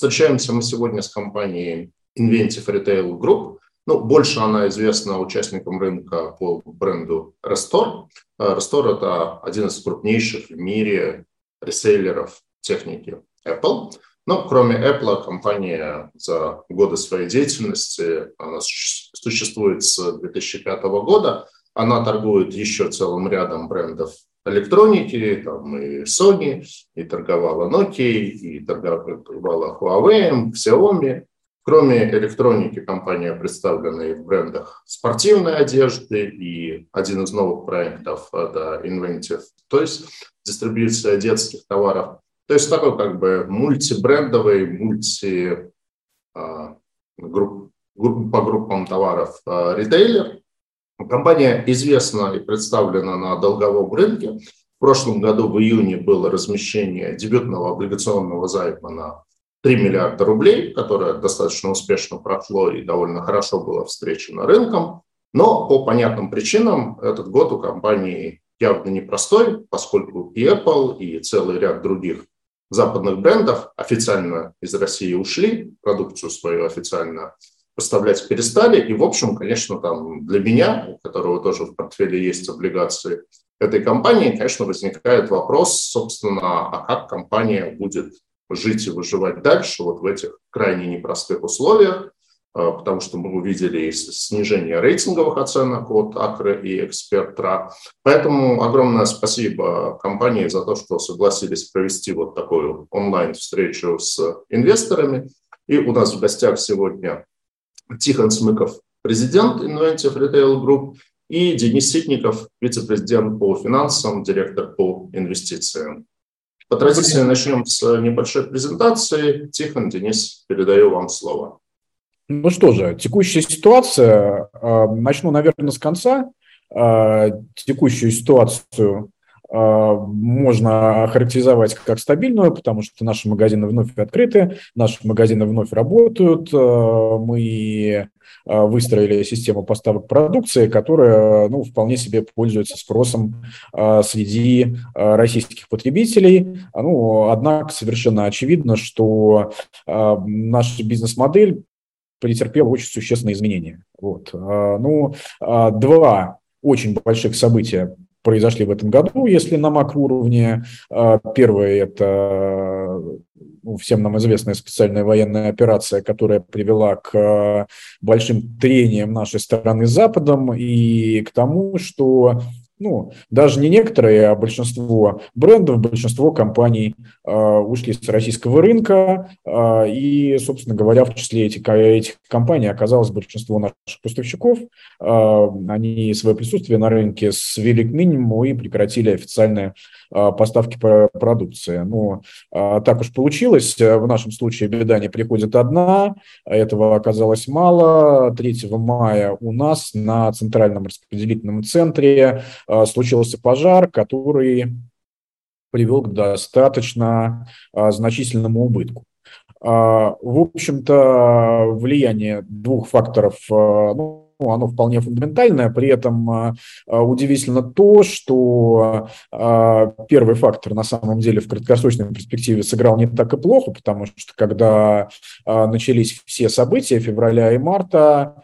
Встречаемся мы сегодня с компанией Inventive Retail Group. Больше она известна участникам рынка по бренду Restor. Restor – это один из крупнейших в мире реселлеров техники Apple. Но кроме Apple, компания за годы своей деятельности, она существует с 2005 года, она торгует еще целым рядом брендов электроники, там и Sony, и торговала Nokia, и торговала Huawei, Xiaomi. Кроме электроники, компания представлена и в брендах спортивной одежды, и один из новых проектов – это Inventive, то есть дистрибьюция детских товаров. То есть такой как бы мультибрендовый, по группам товаров ритейлер. Компания известна и представлена на долговом рынке. В прошлом году в июне было размещение дебютного облигационного займа на 3 миллиарда рублей, которое достаточно успешно прошло и довольно хорошо было встречено рынком. Но по понятным причинам этот год у компании явно непростой, поскольку и Apple, и целый ряд других западных брендов официально из России ушли, продукцию свою официально поставлять перестали. И, в общем, конечно, там для меня, у которого тоже в портфеле есть облигации этой компании, конечно, возникает вопрос, собственно, а как компания будет жить и выживать дальше вот в этих крайне непростых условиях, потому что мы увидели снижение рейтинговых оценок от Акры и Экспертра. Поэтому огромное спасибо компании за то, что согласились провести вот такую онлайн-встречу с инвесторами. И у нас в гостях сегодня Тихон Смыков, президент Inventive Retail Group, и Денис Ситников, вице-президент по финансам, директор по инвестициям. По традиции начнем с небольшой презентации. Тихон, Денис, передаю вам слово. Что же, текущая ситуация, начну, наверное, с конца. Текущую ситуацию можно охарактеризовать как стабильную, потому что наши магазины вновь открыты, наши магазины вновь работают, мы выстроили систему поставок продукции, которая вполне себе пользуется спросом среди российских потребителей. Однако совершенно очевидно, что наша бизнес-модель претерпела очень существенные изменения. Два очень больших события произошли в этом году, если на макроуровне. Первое – это всем нам известная специальная военная операция, которая привела к большим трениям нашей стороны с Западом и к тому, что даже не некоторые, а большинство брендов, большинство компаний ушли с российского рынка. И, собственно говоря, в числе этих компаний оказалось большинство наших поставщиков. Они свое присутствие на рынке свели к минимуму и прекратили официальные поставки продукции. Так уж получилось. В нашем случае беда не приходит одна. Этого оказалось мало. 3 мая у нас на Центральном распределительном центре случился пожар, который привел к достаточно значительному убытку. В общем-то, влияние двух факторов, оно вполне фундаментальное, при этом удивительно то, что первый фактор на самом деле в краткосрочной перспективе сыграл не так и плохо, потому что когда начались все события февраля и марта,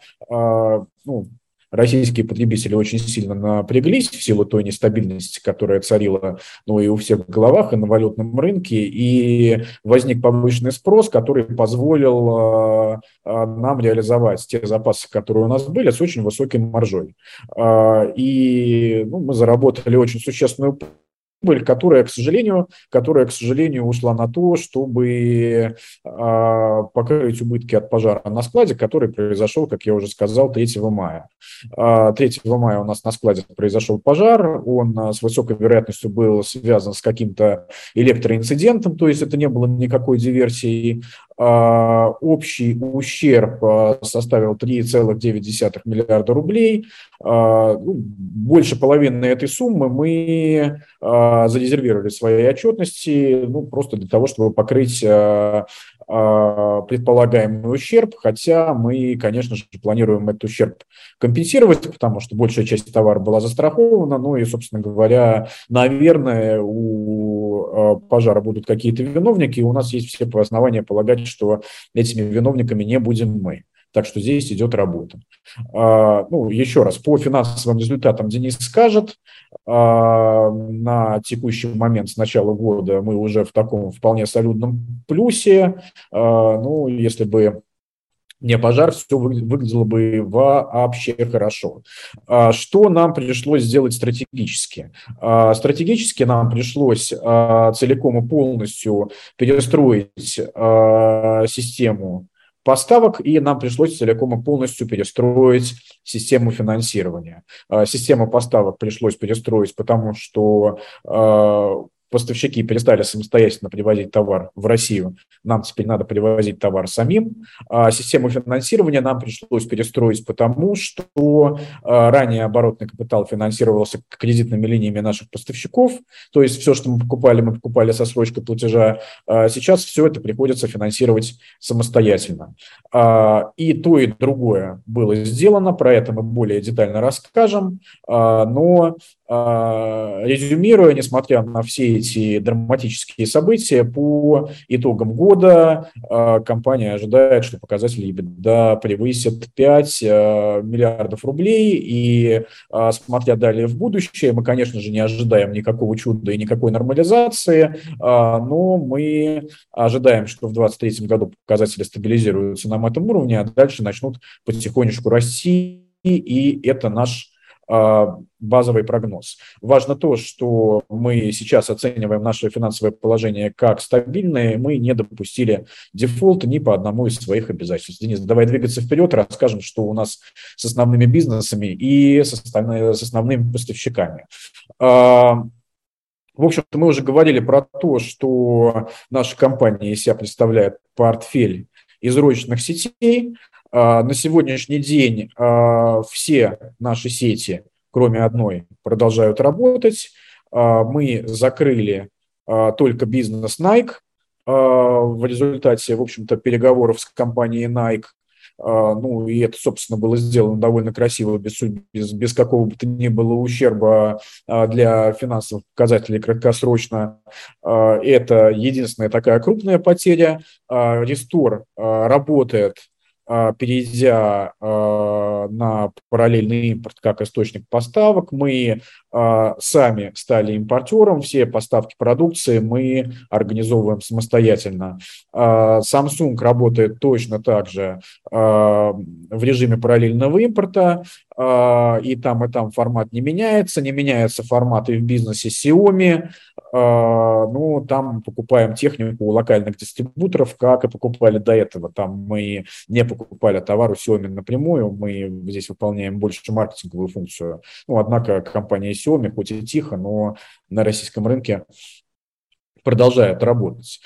российские потребители очень сильно напряглись в силу той нестабильности, которая царила и у всех в головах, и на валютном рынке, и возник повышенный спрос, который позволил нам реализовать те запасы, которые у нас были, с очень высокой маржой. И мы заработали очень существенную прибыль, которая, к сожалению, ушла на то, чтобы покрыть убытки от пожара на складе, который произошел, как я уже сказал, 3 мая. 3 мая у нас на складе произошел пожар, он с высокой вероятностью был связан с каким-то электроинцидентом, то есть это не было никакой диверсии. Общий ущерб составил 3,9 миллиарда рублей. Больше половины этой суммы мы зарезервировали в своей отчетности, просто для того, чтобы покрыть предполагаемый ущерб, хотя мы, конечно же, планируем этот ущерб компенсировать, потому что большая часть товара была застрахована, ну и, собственно говоря, наверное, у пожара будут какие-то виновники, и у нас есть все основания полагать, что этими виновниками не будем мы. Так что здесь идет работа. Ну, еще раз, по финансовым результатам Денис скажет. На текущий момент с начала года мы уже в таком вполне солидном плюсе. Ну, если бы не пожар, все выглядело бы вообще хорошо. Что нам пришлось сделать стратегически? Стратегически нам пришлось целиком и полностью перестроить систему поставок, и нам пришлось целиком и полностью перестроить систему финансирования. Систему поставок пришлось перестроить, потому что поставщики перестали самостоятельно привозить товар в Россию. Нам теперь надо привозить товар самим. Систему финансирования нам пришлось перестроить, потому что ранее оборотный капитал финансировался кредитными линиями наших поставщиков. То есть все, что мы покупали со срочкой платежа. Сейчас все это приходится финансировать самостоятельно. И то, и другое было сделано. Про это мы более детально расскажем. Но резюмируя, несмотря на все эти драматические события, по итогам года компания ожидает, что показатели EBITDA превысят 5 миллиардов рублей. И смотря далее в будущее, мы, конечно же, не ожидаем никакого чуда и никакой нормализации, но мы ожидаем, что в 2023 году показатели стабилизируются на этом уровне, а дальше начнут потихонечку расти, и это наш базовый прогноз. Важно то, что мы сейчас оцениваем наше финансовое положение как стабильное, мы не допустили дефолта ни по одному из своих обязательств. Денис, давай двигаться вперед, расскажем, что у нас с основными бизнесами и с основными поставщиками. В общем-то, мы уже говорили про то, что наша компания из себя представляет портфель из розничных сетей. На сегодняшний день все наши сети, кроме одной, продолжают работать. Мы закрыли только бизнес Nike в результате, в общем-то, переговоров с компанией Nike. Ну и это, собственно, было сделано довольно красиво, без какого бы то ни было ущерба для финансовых показателей краткосрочно. Это единственная такая крупная потеря. Restore работает, перейдя на параллельный импорт как источник поставок. Мы сами стали импортером, все поставки продукции мы организовываем самостоятельно. Samsung работает точно так же в режиме параллельного импорта, и там формат не меняется, не меняется формат и в бизнесе Xiaomi. Ну, там покупаем технику у локальных дистрибьюторов, как и покупали до этого. Там мы не покупали товар у Xiaomi напрямую, мы здесь выполняем больше маркетинговую функцию. Ну, однако компания Xiaomi, хоть и тихо, но на российском рынке продолжает работать.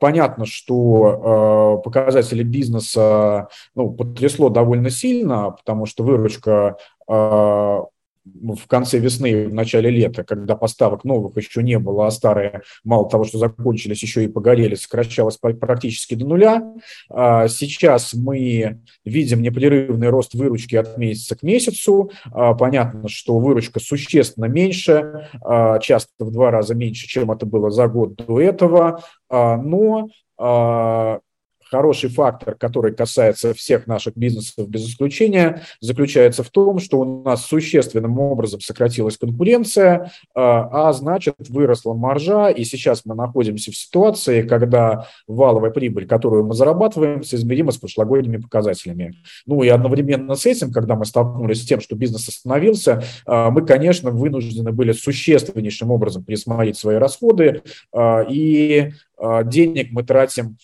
Понятно, что показатели бизнеса, ну, потрясло довольно сильно, потому что выручка в конце весны, в начале лета, когда поставок новых еще не было, а старые, мало того, что закончились, еще и погорели, сокращалось практически до нуля. Сейчас мы видим непрерывный рост выручки от месяца к месяцу. Понятно, что выручка существенно меньше, часто в 2 раза меньше, чем это было за год до этого, но хороший фактор, который касается всех наших бизнесов без исключения, заключается в том, что у нас существенным образом сократилась конкуренция, а значит, выросла маржа, и сейчас мы находимся в ситуации, когда валовая прибыль, которую мы зарабатываем, соизмерима с прошлогодними показателями. Ну и одновременно с этим, когда мы столкнулись с тем, что бизнес остановился, мы, конечно, вынуждены были существеннейшим образом пересмотреть свои расходы, и денег мы тратим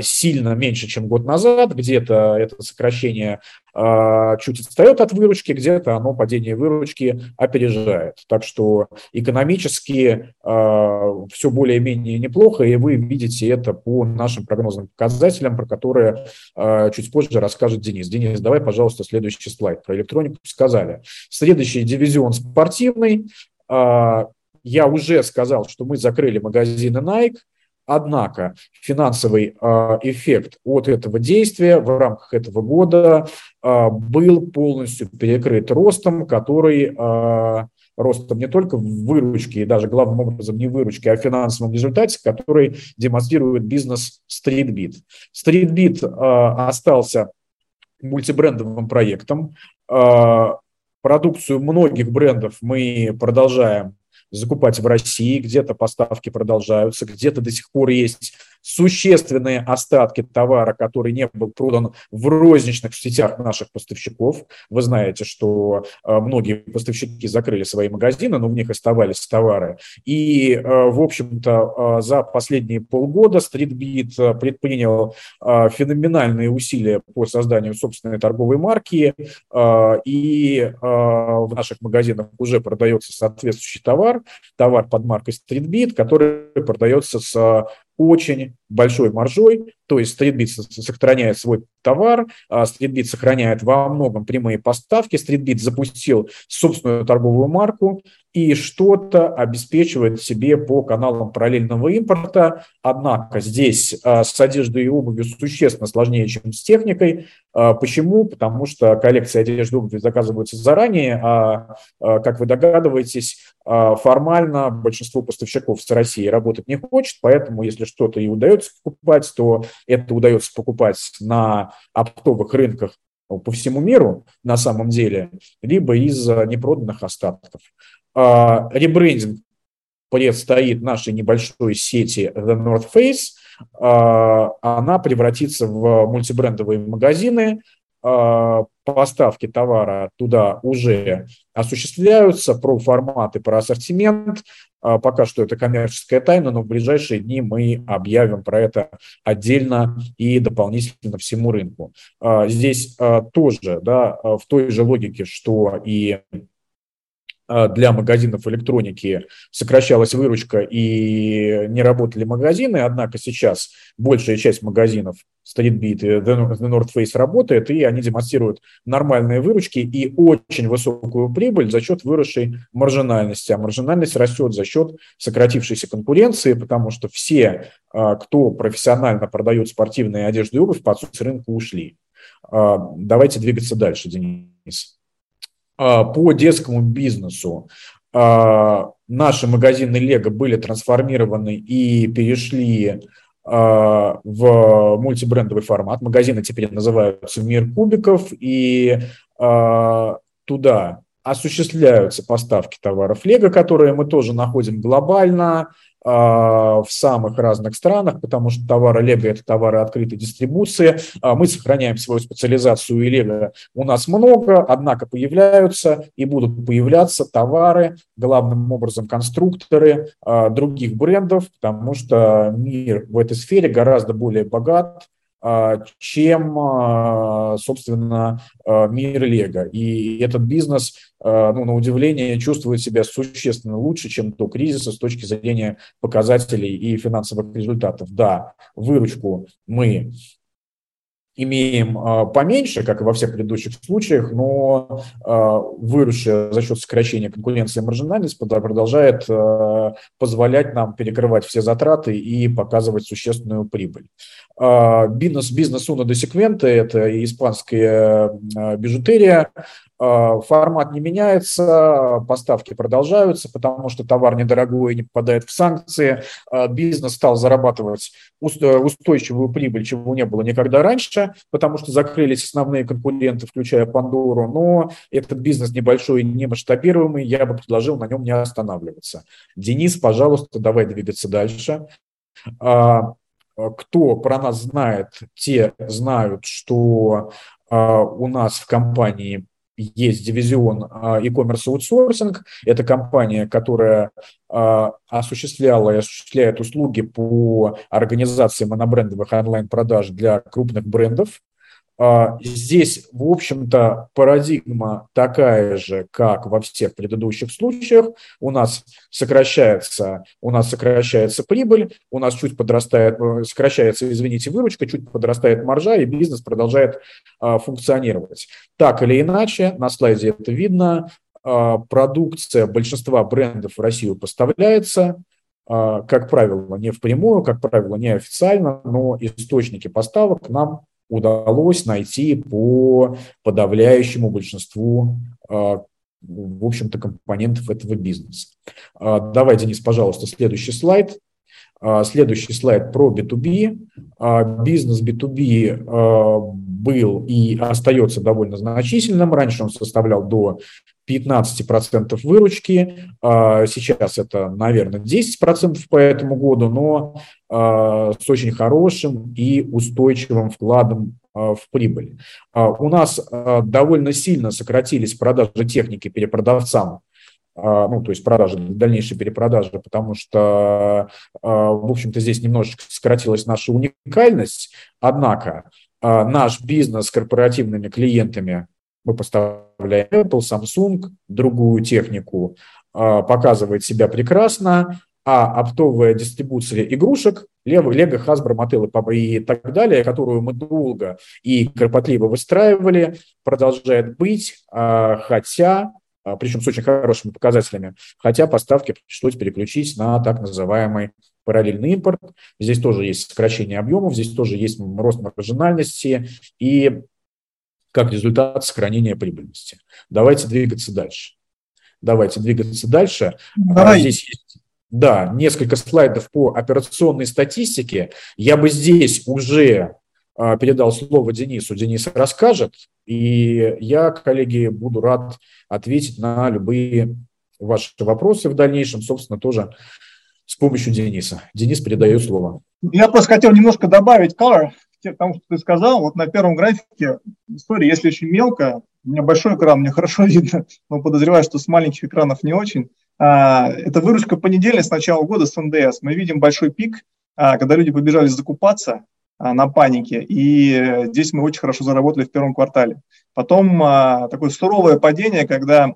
сильно меньше, чем год назад. Где-то это сокращение чуть отстает от выручки, где-то оно падение выручки опережает. Так что экономически все более-менее неплохо, и вы видите это по нашим прогнозным показателям, про которые чуть позже расскажет Денис. Денис, давай, пожалуйста, следующий слайд. Про электронику сказали. Следующий дивизион спортивный. Я уже сказал, что мы закрыли магазины Nike. Однако финансовый эффект от этого действия в рамках этого года был полностью перекрыт ростом, который ростом не только выручки, и даже главным образом не выручки, а финансовом результате, который демонстрирует бизнес StreetBit. StreetBit остался мультибрендовым проектом. Продукцию многих брендов мы продолжаем закупать в России, где-то поставки продолжаются, где-то до сих пор есть существенные остатки товара, который не был продан в розничных сетях наших поставщиков. Вы знаете, что многие поставщики закрыли свои магазины, но в них оставались товары. И, в общем-то, за последние полгода StreetBit предпринял феноменальные усилия по созданию собственной торговой марки, и в наших магазинах уже продается соответствующий товар под маркой StreetBit, который продается с очень большой маржой, то есть StreetBit сохраняет свой товар, StreetBit сохраняет во многом прямые поставки, StreetBit запустил собственную торговую марку и что-то обеспечивает себе по каналам параллельного импорта, однако здесь с одеждой и обувью существенно сложнее, чем с техникой. Почему? Потому что коллекции одежды и обуви заказываются заранее, а, как вы догадываетесь, формально большинство поставщиков с России работать не хочет, поэтому если что-то и удается покупать, то это удается покупать на оптовых рынках по всему миру на самом деле, либо из непроданных остатков. Ребрендинг предстоит нашей небольшой сети The North Face. Она превратится в мультибрендовые магазины. Поставки товара туда уже осуществляются, про форматы, про ассортимент. Пока что это коммерческая тайна, но в ближайшие дни мы объявим про это отдельно и дополнительно всему рынку. Здесь тоже, да, в той же логике, что и для магазинов электроники сокращалась выручка и не работали магазины, однако сейчас большая часть магазинов StreetBit и The North Face работает, и они демонстрируют нормальные выручки и очень высокую прибыль за счет выросшей маржинальности. А маржинальность растет за счет сократившейся конкуренции, потому что все, кто профессионально продает спортивные одежды и обувь, по сути, с рынка ушли. Давайте двигаться дальше, Денис. По детскому бизнесу наши магазины Лего были трансформированы и перешли в мультибрендовый формат. Магазины теперь называются «Мир кубиков», и туда осуществляются поставки товаров Лего, которые мы тоже находим глобально в самых разных странах, потому что товары Лего – это товары открытой дистрибуции. Мы сохраняем свою специализацию, и Лего у нас много, однако появляются и будут появляться товары, главным образом конструкторы других брендов, потому что мир в этой сфере гораздо более богат, чем, собственно, мир Лего. И этот бизнес, на удивление, чувствует себя существенно лучше, чем до кризиса с точки зрения показателей и финансовых результатов. Да, выручку мы имеем поменьше, как и во всех предыдущих случаях, но выручка за счет сокращения конкуренции и маржинальности продолжает позволять нам перекрывать все затраты и показывать существенную прибыль. Бизнес Уно де Секвенте – это испанская бижутерия. Формат не меняется, поставки продолжаются, потому что товар недорогой и не попадает в санкции. Бизнес стал зарабатывать устойчивую прибыль, чего не было никогда раньше, потому что закрылись основные конкуренты, включая Пандору, но этот бизнес небольшой и немасштабируемый, я бы предложил на нем не останавливаться. Денис, пожалуйста, давай двигаться дальше. Кто про нас знает, те знают, что у нас в компании есть дивизион e-commerce аутсорсинг. Это компания, которая осуществляла и осуществляет услуги по организации монобрендовых онлайн-продаж для крупных брендов. Здесь, в общем-то, парадигма такая же, как во всех предыдущих случаях. У нас сокращается прибыль, у нас выручка, чуть подрастает маржа, и бизнес продолжает функционировать. Так или иначе, на слайде это видно, продукция большинства брендов в Россию поставляется, как правило, не впрямую, как правило, не официально, но источники поставок нам удалось найти по подавляющему большинству, в общем-то, компонентов этого бизнеса. Давай, Денис, пожалуйста, следующий слайд. Следующий слайд про B2B. Бизнес B2B был и остается довольно значительным. Раньше он составлял до 15% выручки, сейчас это, наверное, 10% по этому году, но с очень хорошим и устойчивым вкладом в прибыль. У нас довольно сильно сократились продажи техники перепродавцам, ну, то есть продажи, дальнейшие перепродажи, потому что, в общем-то, здесь немножечко сократилась наша уникальность, однако наш бизнес с корпоративными клиентами, мы поставляем Apple, Samsung, другую технику, показывает себя прекрасно, а оптовая дистрибуция игрушек, Лего, Hasbro, Mattel и так далее, которую мы долго и кропотливо выстраивали, продолжает быть, хотя, причем с очень хорошими показателями, хотя поставки пришлось переключить на так называемый параллельный импорт. Здесь тоже есть сокращение объемов, здесь тоже есть рост маржинальности и как результат сохранения прибыльности. Давайте двигаться дальше. Здесь есть, да, несколько слайдов по операционной статистике. Я бы здесь уже передал слово Денису. Денис расскажет, и я, коллеги, буду рад ответить на любые ваши вопросы в дальнейшем, собственно, тоже с помощью Дениса. Денис, передаю слово. Я просто хотел немножко добавить color. Потому что ты сказал, вот на первом графике история, если очень мелкая, у меня большой экран, мне хорошо видно, но подозреваю, что с маленьких экранов не очень. Это выручка понедельника с начала года с НДС. Мы видим большой пик, когда люди побежали закупаться на панике, и здесь мы очень хорошо заработали в первом квартале. Потом такое суровое падение, когда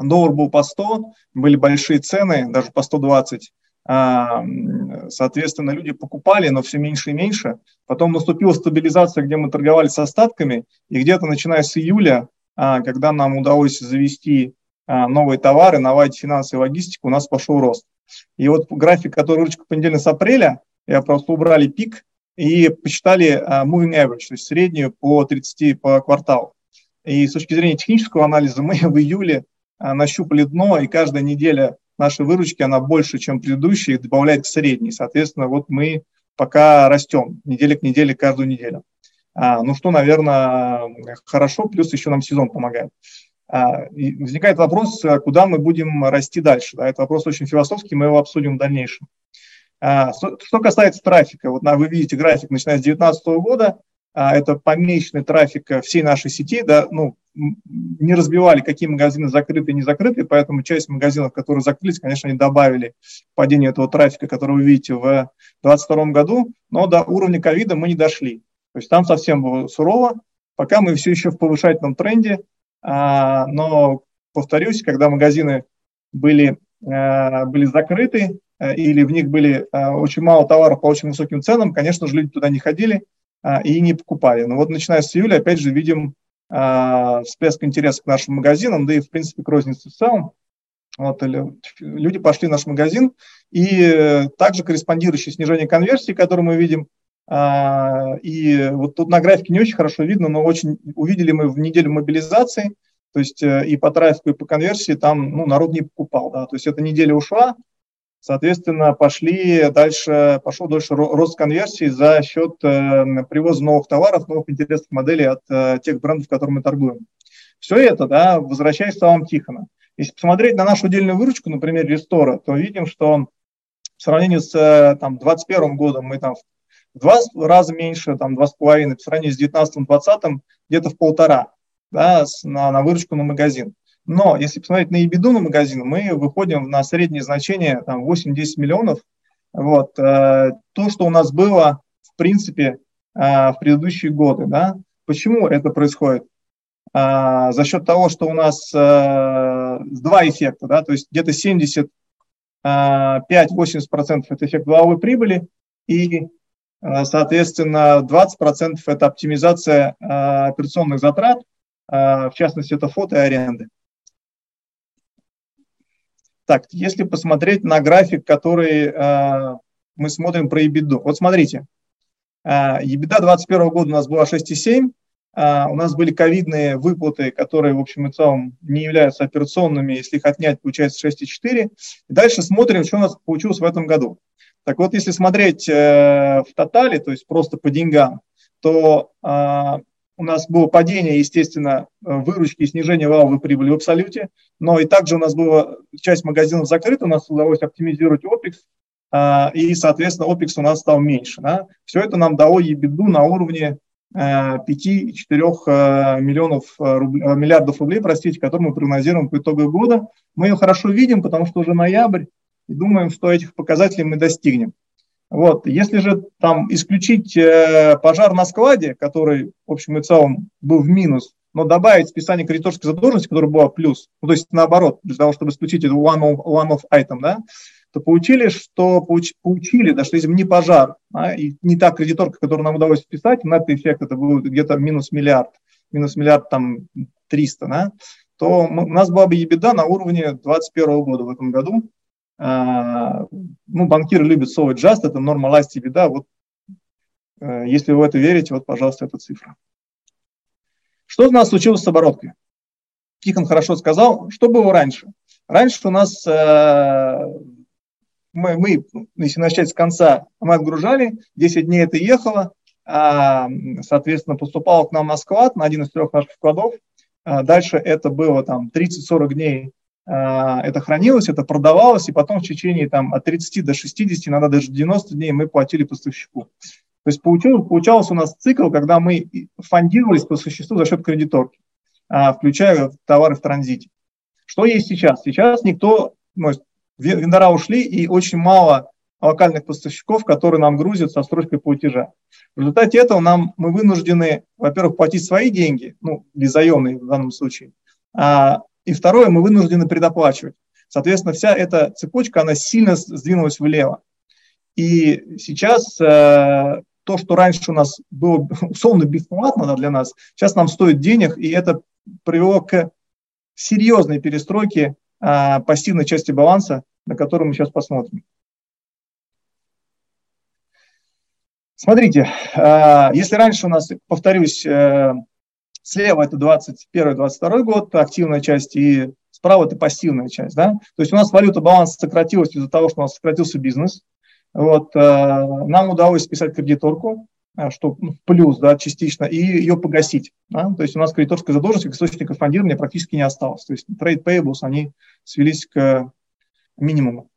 доллар был по 100, были большие цены, даже по 120. Соответственно, люди покупали, но все меньше и меньше. Потом наступила стабилизация, где мы торговали с остатками, и где-то начиная с июля, когда нам удалось завести новые товары, наладить финансовую логистику, у нас пошел рост. И вот график, который ручка понедельника с апреля, я просто убрали пик и посчитали moving average, то есть среднюю по 30 по кварталу. И с точки зрения технического анализа мы в июле нащупали дно, и каждая неделя нашей выручки, она больше, чем предыдущие, добавляет к средней. Соответственно, вот мы пока растем неделя к неделе, каждую неделю. Ну что, наверное, хорошо, плюс еще нам сезон помогает. И возникает вопрос, куда мы будем расти дальше. Да? Это вопрос очень философский, мы его обсудим в дальнейшем. Что касается трафика, вот вы видите график, начиная с 2019 года, это помесячный трафик всей нашей сети, да, ну, не разбивали, какие магазины закрыты и не закрыты, поэтому часть магазинов, которые закрылись, конечно, они добавили падение этого трафика, который вы видите в 2022 году, но до уровня ковида мы не дошли. То есть там совсем было сурово, пока мы все еще в повышательном тренде, но, повторюсь, когда магазины были закрыты или в них были очень мало товаров по очень высоким ценам, конечно же, люди туда не ходили и не покупали. Но вот начиная с июля, опять же, видим всплеск интереса к нашим магазинам, да и, в принципе, к рознице в целом. Вот, люди пошли в наш магазин, и также корреспондирующее снижение конверсии, которое мы видим. И вот тут на графике не очень хорошо видно, но очень увидели мы в неделю мобилизации, то есть и по трафику, и по конверсии там народ не покупал. Да, то есть эта неделя ушла, соответственно, пошел дальше рост конверсии за счет привоза новых товаров, новых интересных моделей от тех брендов, которые мы торгуем. Все это, да, возвращаясь к словам Тихона. Если посмотреть на нашу отдельную выручку, например, Рестора, то видим, что в сравнении с 2021 годом мы там в 2 раза меньше, там 2,5, по сравнению с 2019-2020 где-то в 1,5, да, на выручку на магазин. Но если посмотреть на EBITDA на магазин, мы выходим на среднее значение 8-10 миллионов. Вот. То, что у нас было, в принципе, в предыдущие годы. Да? Почему это происходит? За счет того, что у нас два эффекта. Да? То есть где-то 75-80% это эффект валовой прибыли и, соответственно, 20% это оптимизация операционных затрат, в частности, это фото и аренды. Так, если посмотреть на график, который мы смотрим про EBITDA. Вот смотрите, EBITDA 2021 года у нас была 6,7. У нас были ковидные выплаты, которые, в общем и целом, не являются операционными. Если их отнять, получается 6,4. Дальше смотрим, что у нас получилось в этом году. Так вот, если смотреть в тотале, то есть просто по деньгам, то у нас было падение, естественно, выручки и снижение валовой прибыли в абсолюте, но и также у нас была часть магазинов закрыта, у нас удалось оптимизировать OPEX, и, соответственно, OPEX у нас стал меньше. Да? Все это нам дало EBITDA на уровне 5-4 миллиардов рублей, простите, которые мы прогнозируем по итогу года. Мы ее хорошо видим, потому что уже ноябрь, и думаем, что этих показателей мы достигнем. Вот. Если же там исключить пожар на складе, который, в общем и целом, был в минус, но добавить списание кредиторской задолженности, которая была в плюс, ну, то есть наоборот, для того, чтобы исключить это one-off item, да, то даже если не пожар, да, и не та кредиторка, которую нам удалось списать, на этот эффект это был где-то минус миллиард там 300, да, то у нас была бы EBITDA на уровне 2021 года в этом году. Ну, банкиры любят слово just, это normalized EBITDA, вот, если вы в это верите, вот, пожалуйста, эта цифра. Что у нас случилось с обороткой? Тихон хорошо сказал, что было раньше. Раньше у нас, если начать с конца, мы отгружали, 10 дней это ехало, соответственно, поступало к нам на склад, на один из трех наших складов, дальше это было там 30-40 дней, это хранилось, это продавалось, и потом в течение там, от 30 до 60, иногда даже 90 дней мы платили поставщику. То есть получался у нас цикл, когда мы фондировались по существу за счет кредиторки, включая товары в транзите. Что есть сейчас? Сейчас никто, ну, вендора ушли, и очень мало локальных поставщиков, которые нам грузят со строчкой платежа. В результате этого мы вынуждены, во-первых, платить свои деньги, ну, или заемные в данном случае, и второе, мы вынуждены предоплачивать. Соответственно, вся эта цепочка, она сильно сдвинулась влево. И сейчас то, что раньше у нас было условно бесплатно для нас, сейчас нам стоит денег, и это привело к серьезной перестройке пассивной части баланса, на которую мы сейчас посмотрим. Смотрите, если раньше у нас, повторюсь, слева это 2021-2022 год, активная часть, и справа это пассивная часть. Да? То есть у нас валюта баланса сократилась из-за того, что у нас сократился бизнес. Вот, нам удалось списать кредиторку, что плюс, да, частично, и ее погасить. Да? То есть у нас кредиторская задолженность как источника фондирования практически не осталось. То есть trade payables, они свелись к минимуму.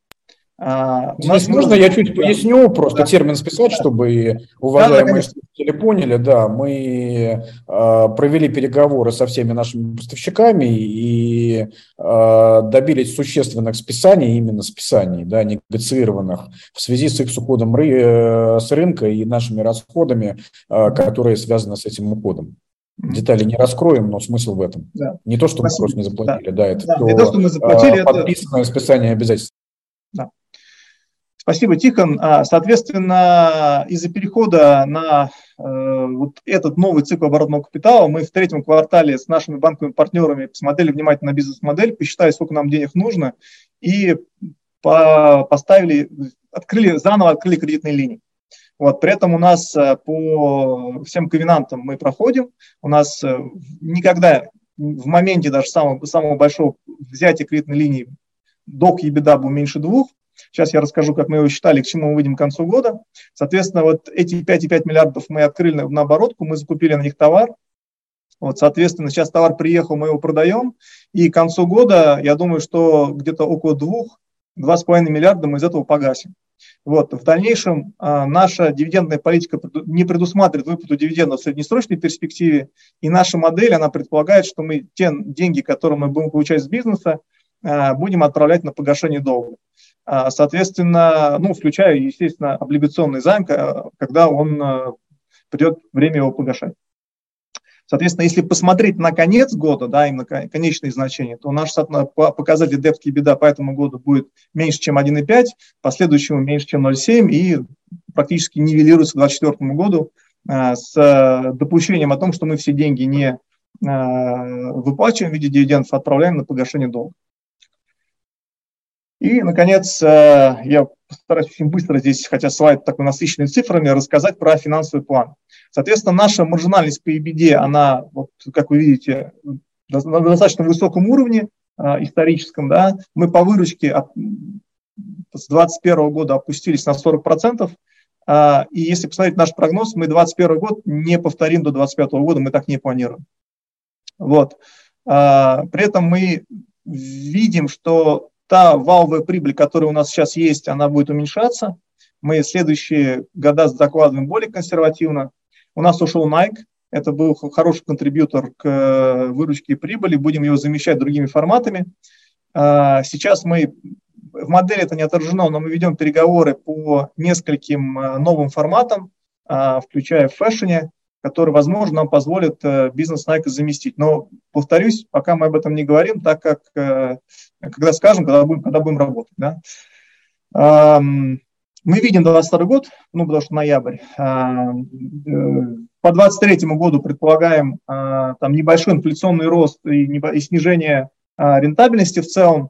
Здесь можно я чуть поясню, просто термин списать, чтобы уважаемые слушатели поняли, да, мы провели переговоры со всеми нашими поставщиками и добились существенных списаний, именно списаний, да, негациированных в связи с их уходом с рынка и нашими расходами, которые связаны с этим уходом. Детали не раскроем, но смысл в этом. Да. Не то, что мы просто не заплатили, да, это то, что мы заплатили, подписанное это... списание обязательств. Да. Спасибо, Тихон. Соответственно, из-за перехода на вот этот новый цикл оборотного капитала мы в третьем квартале с нашими банковыми партнерами посмотрели внимательно на бизнес-модель, посчитали, сколько нам денег нужно, и заново открыли кредитные линии. Вот, при этом у нас по всем ковенантам мы проходим, у нас никогда в моменте даже самого большого взятия кредитной линии долг EBITDA был меньше 2. Сейчас я расскажу, как мы его считали, к чему мы выйдем к концу года. Соответственно, вот эти 5,5 миллиардов мы открыли на оборотку, мы закупили на них товар. Вот, соответственно, сейчас товар приехал, мы его продаем. И к концу года, я думаю, что где-то около 2,5 миллиарда мы из этого погасим. Вот. В дальнейшем наша дивидендная политика не предусматривает выплату дивидендов в среднесрочной перспективе. И наша модель, она предполагает, что мы те деньги, которые мы будем получать с бизнеса, будем отправлять на погашение долга. Соответственно, ну, включая, естественно, облигационный займ, когда он придет время его погашать. Соответственно, если посмотреть на конец года, да, и на конечные значения, то наш показатель debt к EBITDA по этому году будет меньше, чем 1,5, по следующему меньше, чем 0,7, и практически нивелируется к 2024 году с допущением о том, что мы все деньги не выплачиваем в виде дивидендов, а отправляем на погашение долга. И, наконец, я постараюсь очень быстро здесь, хотя слайд такой насыщенный цифрами, рассказать про финансовый план. Соответственно, наша маржинальность по EBITDA, она, вот, как вы видите, на достаточно высоком уровне историческом. Да? Мы по выручке с 2021 года опустились на 40%. И если посмотреть наш прогноз, мы 2021 год не повторим до 2025 года, мы так не планируем. Вот. При этом мы видим, что та валовая прибыль, которая у нас сейчас есть, она будет уменьшаться. Мы следующие года закладываем более консервативно. У нас ушел Nike, это был хороший контрибьютор к выручке и прибыли, будем его замещать другими форматами. Сейчас мы, в модели это не отражено, но мы ведем переговоры по нескольким новым форматам, включая в фэшне, которые, возможно, нам позволят бизнес Nike заместить. Но, повторюсь, пока мы об этом не говорим, так как, когда скажем, когда будем работать. Да? Мы видим 2022 год, ну, потому что ноябрь. По 2023 году предполагаем там небольшой инфляционный рост и снижение рентабельности в целом.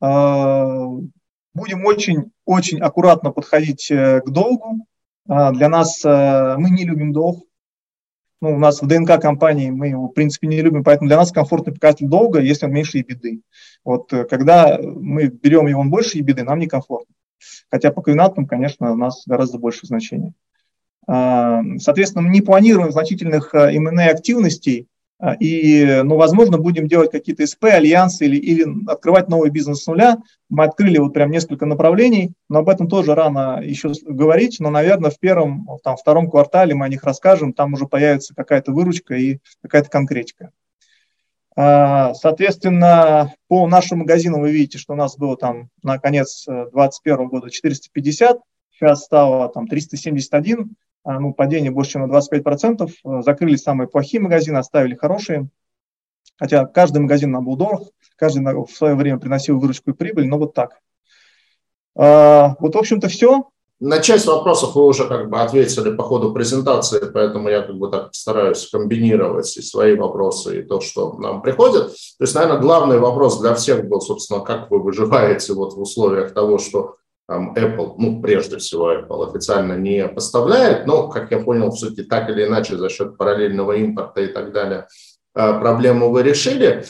Будем очень-очень аккуратно подходить к долгу. Для нас мы не любим долг. Ну, у нас в ДНК компании мы его, в принципе, не любим, поэтому для нас комфортный показатель долга, если он меньше EBITDA. Вот когда мы берем его больше EBITDA, нам некомфортно. Хотя по ковенантам, конечно, у нас гораздо больше значения. Соответственно, мы не планируем значительных M&A активностей, и, ну, возможно, будем делать какие-то СП, альянсы или открывать новый бизнес с нуля. Мы открыли вот прям несколько направлений, но об этом тоже рано еще говорить. Но, наверное, в первом, там, втором квартале мы о них расскажем, там уже появится какая-то выручка и какая-то конкретика. Соответственно, по нашим магазинам вы видите, что у нас было там на конец 2021 года 450, сейчас стало там 371. Ну, падение больше, чем на 25%. Закрыли самые плохие магазины, оставили хорошие. Хотя каждый магазин нам был дорог, каждый в свое время приносил выручку и прибыль, но вот так. Вот, в общем-то, все. На часть вопросов вы уже как бы ответили по ходу презентации, поэтому я как бы так стараюсь комбинировать и свои вопросы, и то, что нам приходит. То есть, наверное, главный вопрос для всех был, собственно, как вы выживаете вот в условиях того, что там Apple, ну, прежде всего, Apple официально не поставляет, но, как я понял, все-таки так или иначе за счет параллельного импорта и так далее проблему вы решили.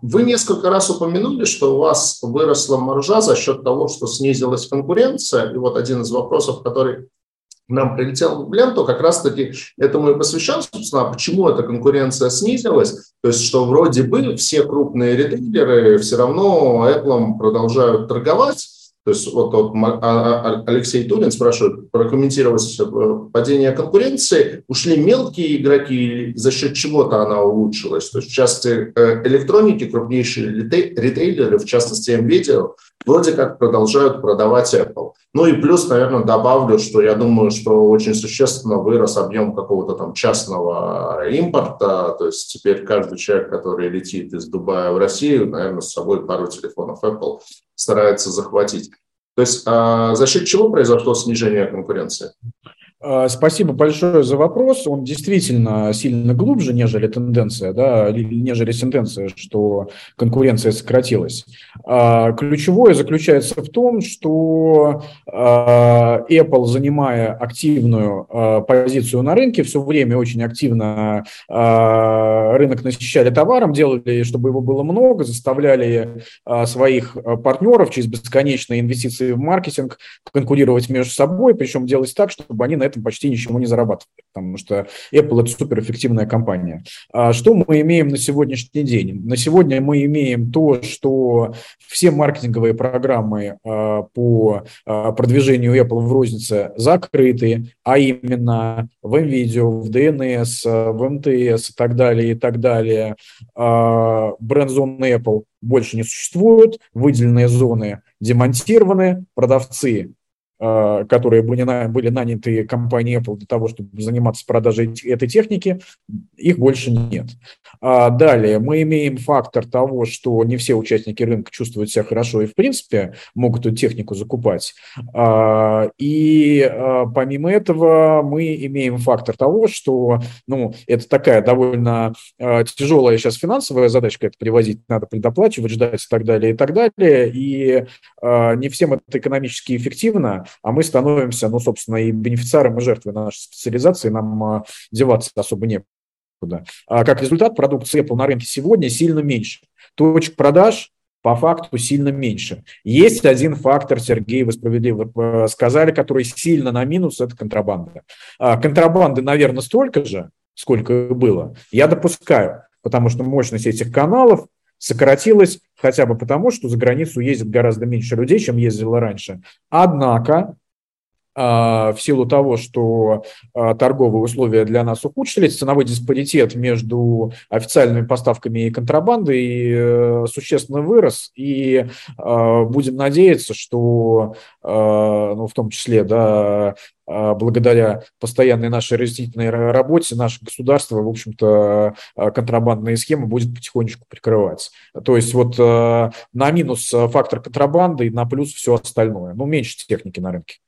Вы несколько раз упомянули, что у вас выросла маржа за счет того, что снизилась конкуренция. И вот один из вопросов, который нам прилетел в ленту, как раз-таки этому и посвящен, собственно, почему эта конкуренция снизилась. То есть, что вроде бы все крупные ритейлеры все равно Apple продолжают торговать. То есть вот Алексей Турин спрашивает, прокомментировать падение конкуренции, ушли мелкие игроки, за счет чего-то она улучшилась. То есть в части электроники, крупнейшие ритейлеры, в частности NVIDIA, вроде как продолжают продавать Apple. Ну и плюс, наверное, добавлю, что я думаю, что очень существенно вырос объем какого-то там частного импорта. То есть теперь каждый человек, который летит из Дубая в Россию, наверное, с собой пару телефонов Apple старается захватить. То есть за счет чего произошло снижение конкуренции? Спасибо большое за вопрос. Он действительно сильно глубже, нежели тенденция, да, что конкуренция сократилась. Ключевое заключается в том, что Apple, занимая активную позицию на рынке, все время очень активно рынок насыщали товаром, делали, чтобы его было много, заставляли своих партнеров через бесконечные инвестиции в маркетинг конкурировать между собой, причем делать так, чтобы они на этом почти ничего не зарабатывали, потому что Apple – это суперэффективная компания. Что мы имеем на сегодняшний день? На сегодня мы имеем то, что все маркетинговые программы по продвижению Apple в рознице закрыты, а именно в NVIDIA, в DNS, в МТС и так далее, Бренд-зоны Apple больше не существуют, выделенные зоны демонтированы, продавцы которые были наняты компанией Apple для того, чтобы заниматься продажей этой техники, их больше нет. Далее, мы имеем фактор того, что не все участники рынка чувствуют себя хорошо и, в принципе, могут эту технику закупать. И помимо этого мы имеем фактор того, что это такая довольно тяжелая сейчас финансовая задачка, это привозить надо, предоплачивать, ждать и так далее, и так далее. И не всем это экономически эффективно, а мы становимся, собственно, и бенефициаром, и жертвой нашей специализации, нам деваться особо некуда. А как результат, продукции Apple на рынке сегодня сильно меньше. Точек продаж по факту сильно меньше. Есть один фактор, Сергей, вы справедливо сказали, который сильно на минус – это контрабанда. Контрабанды, наверное, столько же, сколько и было, я допускаю, потому что мощность этих каналов сократилась хотя бы потому, что за границу ездит гораздо меньше людей, чем ездило раньше. Однако, в силу того, что торговые условия для нас ухудшились, ценовой диспаритет между официальными поставками и контрабандой существенно вырос, и будем надеяться, что в том числе благодаря постоянной нашей разъяснительной работе наше государство, в общем-то, контрабандные схемы будет потихонечку прикрывать. То есть на минус фактор контрабанды и на плюс все остальное. Меньше техники на рынке.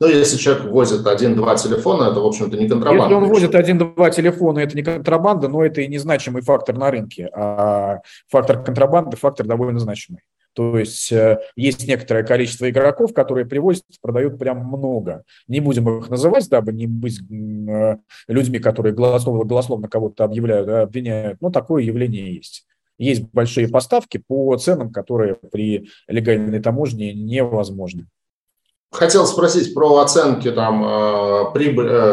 Если человек возит 1-2 телефона, это, в общем-то, не контрабанда. Если он возит 1-2 телефона, это не контрабанда, но это и незначимый фактор на рынке. А фактор контрабанды – фактор довольно значимый. То есть есть некоторое количество игроков, которые привозят, продают прям много. Не будем их называть, дабы не быть людьми, которые голословно кого-то обвиняют. Но такое явление есть. Есть большие поставки по ценам, которые при легальной таможне невозможны. Хотел спросить про оценки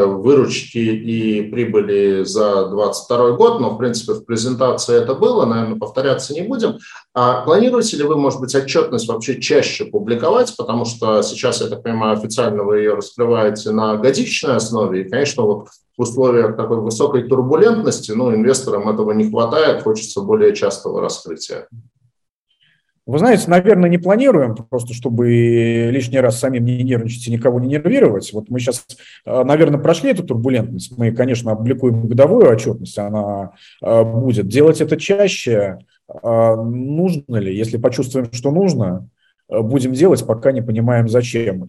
выручки и прибыли за 2022 год, но, в принципе, в презентации это было, наверное, повторяться не будем. А планируете ли вы, может быть, отчетность вообще чаще публиковать, потому что сейчас, я так понимаю, официально вы ее раскрываете на годичной основе, и, конечно, в условиях такой высокой турбулентности, инвесторам этого не хватает, хочется более частого раскрытия. Вы знаете, наверное, не планируем, просто чтобы лишний раз самим не нервничать и никого не нервировать. Мы сейчас, наверное, прошли эту турбулентность. Мы, конечно, опубликуем годовую отчетность, она будет. Делать это чаще нужно ли? Если почувствуем, что нужно, будем делать, пока не понимаем, зачем.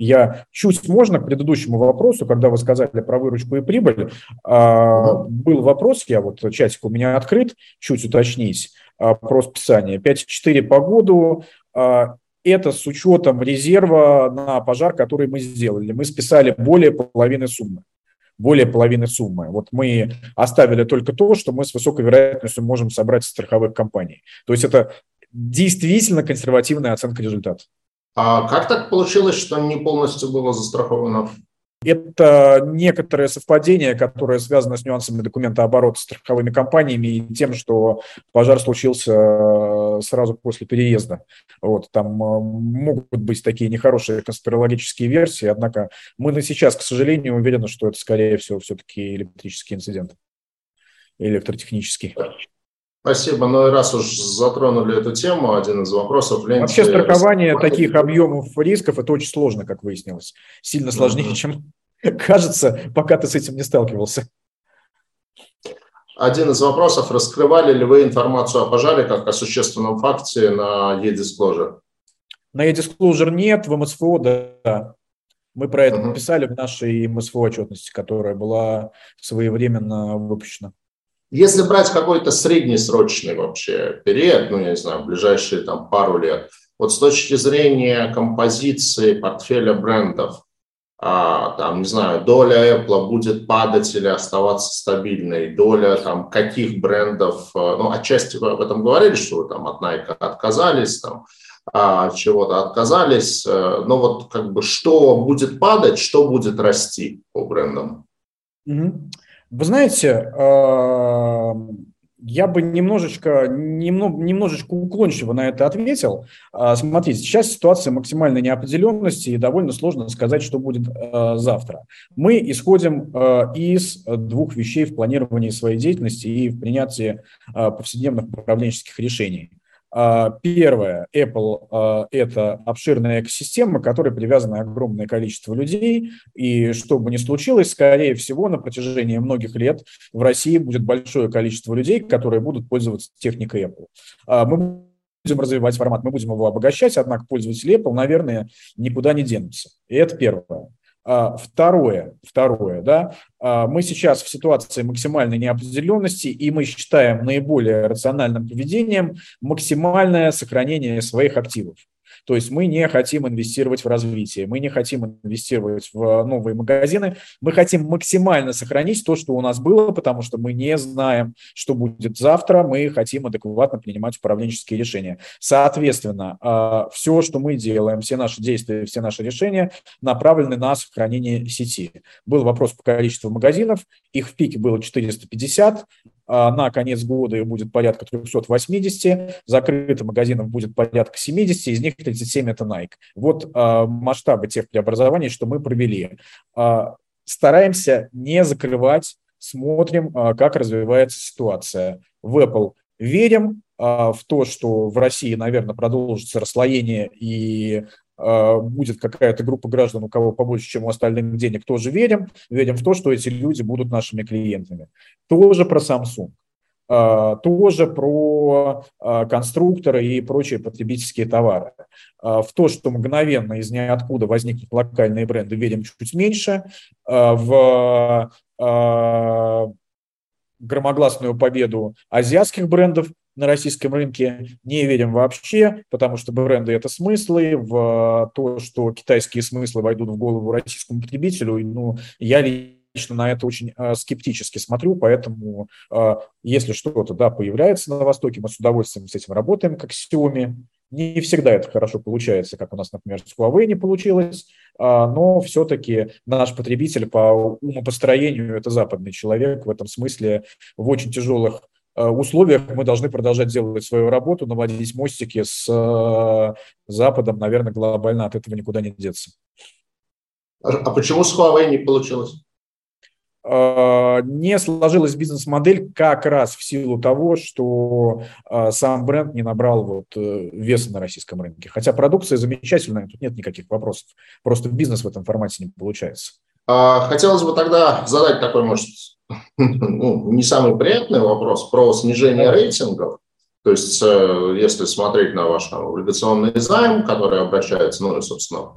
Можно к предыдущему вопросу, когда вы сказали про выручку и прибыль, был вопрос, чатик у меня открыт, чуть уточнить. Про списание. 5,4 по году – это с учетом резерва на пожар, который мы сделали. Мы списали более половины суммы. Мы оставили только то, что мы с высокой вероятностью можем собрать из страховых компаний. То есть это действительно консервативная оценка результата. А как так получилось, что не полностью было застраховано? Это некоторое совпадение, которое связано с нюансами документооборота с страховыми компаниями и тем, что пожар случился сразу после переезда. Там могут быть такие нехорошие конспирологические версии, однако мы на сейчас, к сожалению, уверены, что это, скорее всего, все-таки электрический инцидент, электротехнический. Спасибо. И раз уж затронули эту тему, один из вопросов... Вообще страхование таких объемов рисков – это очень сложно, как выяснилось. Сильно сложнее, чем кажется, пока ты с этим не сталкивался. Один из вопросов. Раскрывали ли вы информацию о пожаре как о существенном факте на e-disclosure? На e-disclosure нет, в МСФО – да. Мы про это написали в нашей МСФО-отчетности, которая была своевременно выпущена. Если брать какой-то среднесрочный вообще период, я не знаю, ближайшие пару лет, с точки зрения композиции портфеля брендов, доля Apple будет падать или оставаться стабильной, доля каких брендов, отчасти вы об этом говорили, что вы от Nike отказались, от чего-то отказались, но что будет падать, что будет расти по брендам? Вы знаете, я бы немножечко уклончиво на это ответил. Смотрите, сейчас ситуация максимальной неопределенности, и довольно сложно сказать, что будет завтра. Мы исходим из двух вещей в планировании своей деятельности и в принятии повседневных управленческих решений. Первое, Apple – это обширная экосистема, к которой привязано огромное количество людей, и что бы ни случилось, скорее всего, на протяжении многих лет в России будет большое количество людей, которые будут пользоваться техникой Apple. Мы будем развивать формат, мы будем его обогащать, однако пользователи Apple, наверное, никуда не денутся. И это первое. Второе, да, мы сейчас в ситуации максимальной неопределенности, и мы считаем наиболее рациональным поведением максимальное сохранение своих активов. То есть мы не хотим инвестировать в развитие, мы не хотим инвестировать в новые магазины, мы хотим максимально сохранить то, что у нас было, потому что мы не знаем, что будет завтра, мы хотим адекватно принимать управленческие решения. Соответственно, все, что мы делаем, все наши действия, все наши решения направлены на сохранение сети. Был вопрос по количеству магазинов, их в пике было 450, на конец года их будет порядка 380, закрыто магазинов будет порядка 70, из них 37 – это Nike. Вот масштабы тех преобразований, что мы провели. Стараемся не закрывать, смотрим, как развивается ситуация. В Apple верим, в то, что в России, наверное, продолжится расслоение и будет какая-то группа граждан, у кого побольше, чем у остальных денег, тоже верим. Верим в то, что эти люди будут нашими клиентами. Тоже про Samsung, тоже про конструкторы и прочие потребительские товары. В то, что мгновенно из ниоткуда возникнут локальные бренды, верим чуть меньше. В громогласную победу азиатских брендов на российском рынке не верим вообще, потому что бренды – это смыслы, в то, что китайские смыслы войдут в голову российскому потребителю. Ну, я лично на это очень скептически смотрю, поэтому если что-то появляется на Востоке, мы с удовольствием с этим работаем, как с Xiaomi. Не всегда это хорошо получается, как у нас, например, с Huawei не получилось, но все-таки наш потребитель по умопостроению – это западный человек, в этом смысле в очень тяжелых условиях мы должны продолжать делать свою работу, наводить мостики с Западом, наверное, глобально от этого никуда не деться. А почему с Huawei не получилось? Не сложилась бизнес-модель как раз в силу того, что сам бренд не набрал веса на российском рынке. Хотя продукция замечательная, тут нет никаких вопросов. Просто бизнес в этом формате не получается. Хотелось бы тогда задать такой, может, не самый приятный вопрос про снижение рейтингов. То есть, если смотреть на ваш облигационный займ, который обращается, ну и, собственно,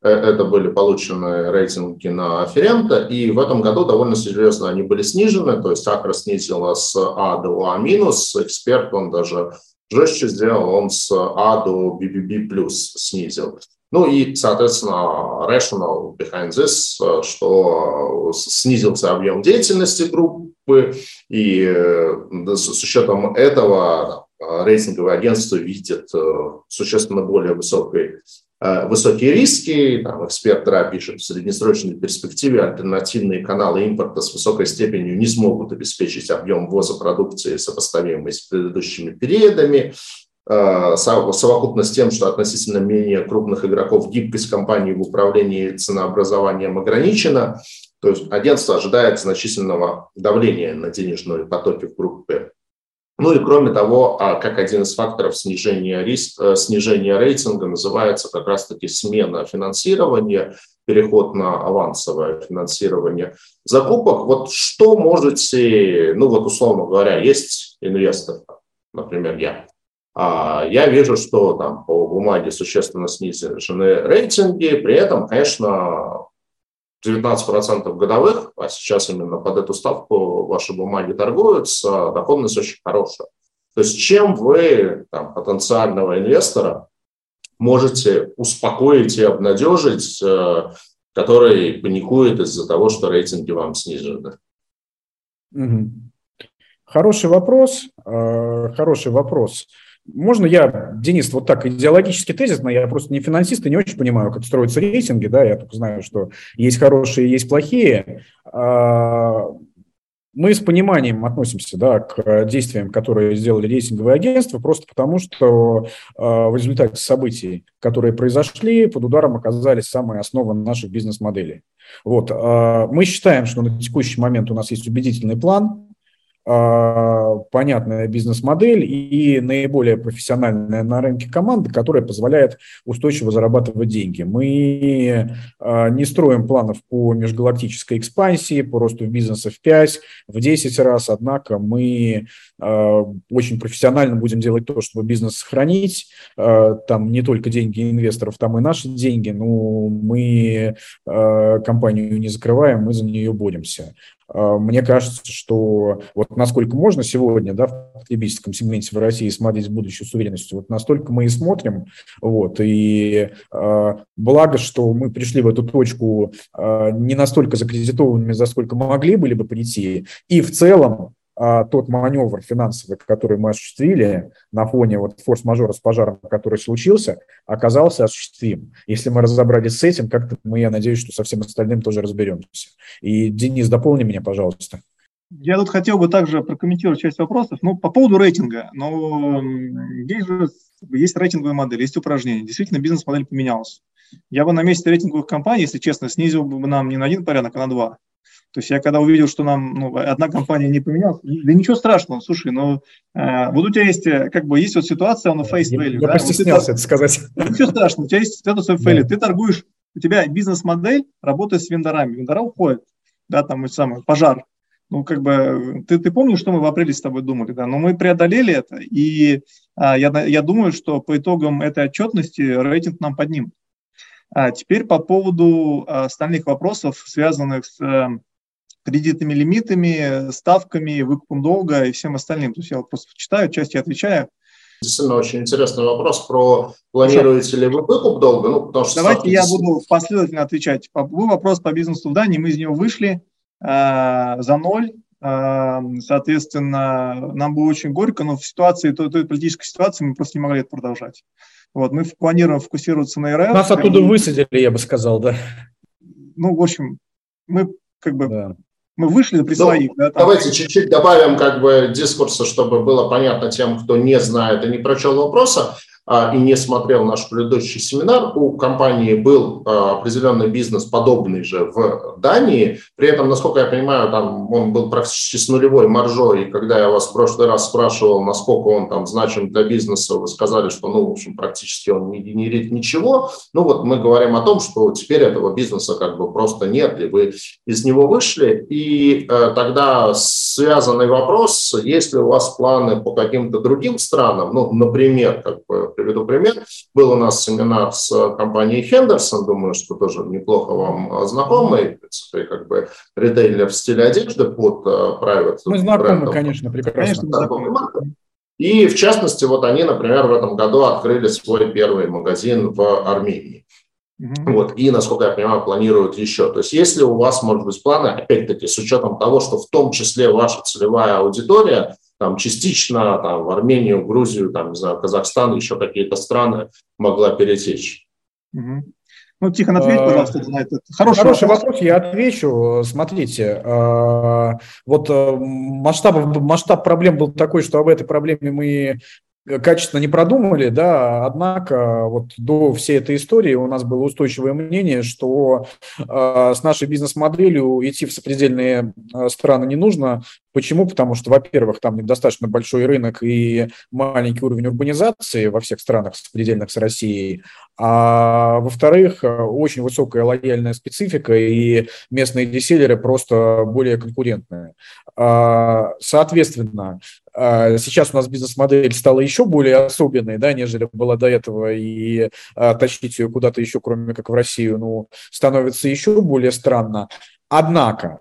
это были получены рейтинги на Аферента, и в этом году довольно серьезно они были снижены, то есть Акра снизила с А до А-, Эксперт, он даже жестче сделал, он с А до BBB+, снизил. Ну и, соответственно, rational behind this, что снизился объем деятельности группы, и с учетом этого рейтинговое агентство видит существенно более высокие риски. Там эксперт РА пишет, в среднесрочной перспективе альтернативные каналы импорта с высокой степенью не смогут обеспечить объем ввоза продукции, сопоставимый с предыдущими периодами. Совокупно с тем, что относительно менее крупных игроков гибкость компании в управлении ценообразованием ограничена, то есть агентство ожидает значительного давления на денежные потоки в группе. Ну и кроме того, как один из факторов снижения рейтинга называется как раз-таки смена финансирования, переход на авансовое финансирование закупок. Вот что можете, условно говоря, есть инвестор, например, я. Я вижу, что там по бумаге существенно снижены рейтинги, при этом, конечно, 19% годовых, а сейчас именно под эту ставку ваши бумаги торгуются, доходность очень хорошая. То есть чем вы потенциального инвестора можете успокоить и обнадежить, который паникует из-за того, что рейтинги вам снижены? Хороший вопрос. Можно я, Денис, вот так идеологически тезисно, я просто не финансист и не очень понимаю, как строятся рейтинги, я только знаю, что есть хорошие, есть плохие. Мы с пониманием относимся к действиям, которые сделали рейтинговые агентства, просто потому что в результате событий, которые произошли, под ударом оказались самые основы наших бизнес-моделей. Мы считаем, что на текущий момент у нас есть убедительный план, понятная бизнес-модель и наиболее профессиональная на рынке команда, которая позволяет устойчиво зарабатывать деньги. Мы не строим планов по межгалактической экспансии, по росту бизнеса в 5, в 10 раз, однако мы очень профессионально будем делать то, чтобы бизнес сохранить. Там не только деньги инвесторов, там и наши деньги, но мы компанию не закрываем, мы за нее боремся. Мне кажется, что вот насколько можно сегодня, да, в потребительском сегменте в России смотреть будущее с уверенностью, вот настолько мы и смотрим. Вот, и благо, что мы пришли в эту точку не настолько закредитованными, за сколько могли были бы прийти. И в целом тот маневр финансовый, который мы осуществили на фоне вот форс-мажора с пожаром, который случился, оказался осуществим. Если мы разобрались с этим, как-то мы, я надеюсь, что со всем остальным тоже разберемся. И, Денис, дополни меня, пожалуйста. Я тут хотел бы также прокомментировать часть вопросов, по поводу рейтинга. Но здесь же есть рейтинговая модель, есть упражнение. Действительно, бизнес-модель поменялась. Я бы на месте рейтинговых компаний, если честно, снизил бы нам не на один порядок, а на два. То есть я когда увидел, что нам одна компания не поменялась, да ничего страшного, слушай, вот у тебя есть, есть вот ситуация, она face value. Я постеснялся это сказать. Ничего страшного, у тебя есть статус of failure, ты торгуешь, у тебя бизнес-модель работает с вендорами, вендора уходят, да, пожар. Ты помнишь, что мы в апреле с тобой думали, да? Но мы преодолели это, и я думаю, что по итогам этой отчетности рейтинг нам поднимет. А теперь по поводу остальных вопросов, связанных с кредитными лимитами, ставками, выкупом долга и всем остальным. То есть я просто читаю, часть я отвечаю. Действительно, очень интересный вопрос про планируете ли вы выкуп долга. Потому что давайте я буду последовательно отвечать. Был вопрос по бизнесу в Дании, мы из него вышли за ноль. Соответственно, нам было очень горько, но в ситуации, той политической ситуации мы просто не могли это продолжать. Мы планируем фокусироваться на РФ. Нас оттуда высадили, я бы сказал, да. В общем, мы мы вышли при своих. Давайте чуть-чуть добавим дискурса, чтобы было понятно тем, кто не знает и не прочел вопроса и не смотрел наш предыдущий семинар. У компании был определенный бизнес, подобный же в Дании. При этом, насколько я понимаю, там он был практически с нулевой маржой. И когда я вас в прошлый раз спрашивал, насколько он там значим для бизнеса, вы сказали, что, практически он не генерит ничего. Мы говорим о том, что теперь этого бизнеса просто нет, и вы из него вышли. И тогда связанный вопрос, есть ли у вас планы по каким-то другим странам, например, приведу пример. Был у нас семинар с компанией Хендерсон, думаю, что тоже неплохо вам знакомый, в принципе, ритейлер в стиле одежды под private. Мы знакомы, брендом. Конечно, прекрасно. Конечно, и, в частности, они, например, в этом году открыли свой первый магазин в Армении. И, насколько я понимаю, планируют еще. То есть, если у вас, может быть, планы, опять-таки, с учетом того, что в том числе ваша целевая аудитория, частично в Армению, Грузию, Казахстан, еще какие-то страны могла перетечь. Тихон, ответь, пожалуйста, на этот хороший вопрос. Я отвечу. Смотрите, масштаб проблем был такой, что об этой проблеме мы качественно не продумали, да, однако до всей этой истории у нас было устойчивое мнение, что с нашей бизнес-моделью идти в сопредельные страны не нужно. Почему? Потому что, во-первых, там недостаточно большой рынок и маленький уровень урбанизации во всех странах сопредельных с Россией, а во-вторых, очень высокая лояльная специфика, и местные реселлеры просто более конкурентные. Соответственно, сейчас у нас бизнес-модель стала еще более особенной, да, нежели была до этого, и тащить ее куда-то еще, кроме как в Россию, становится еще более странно. Однако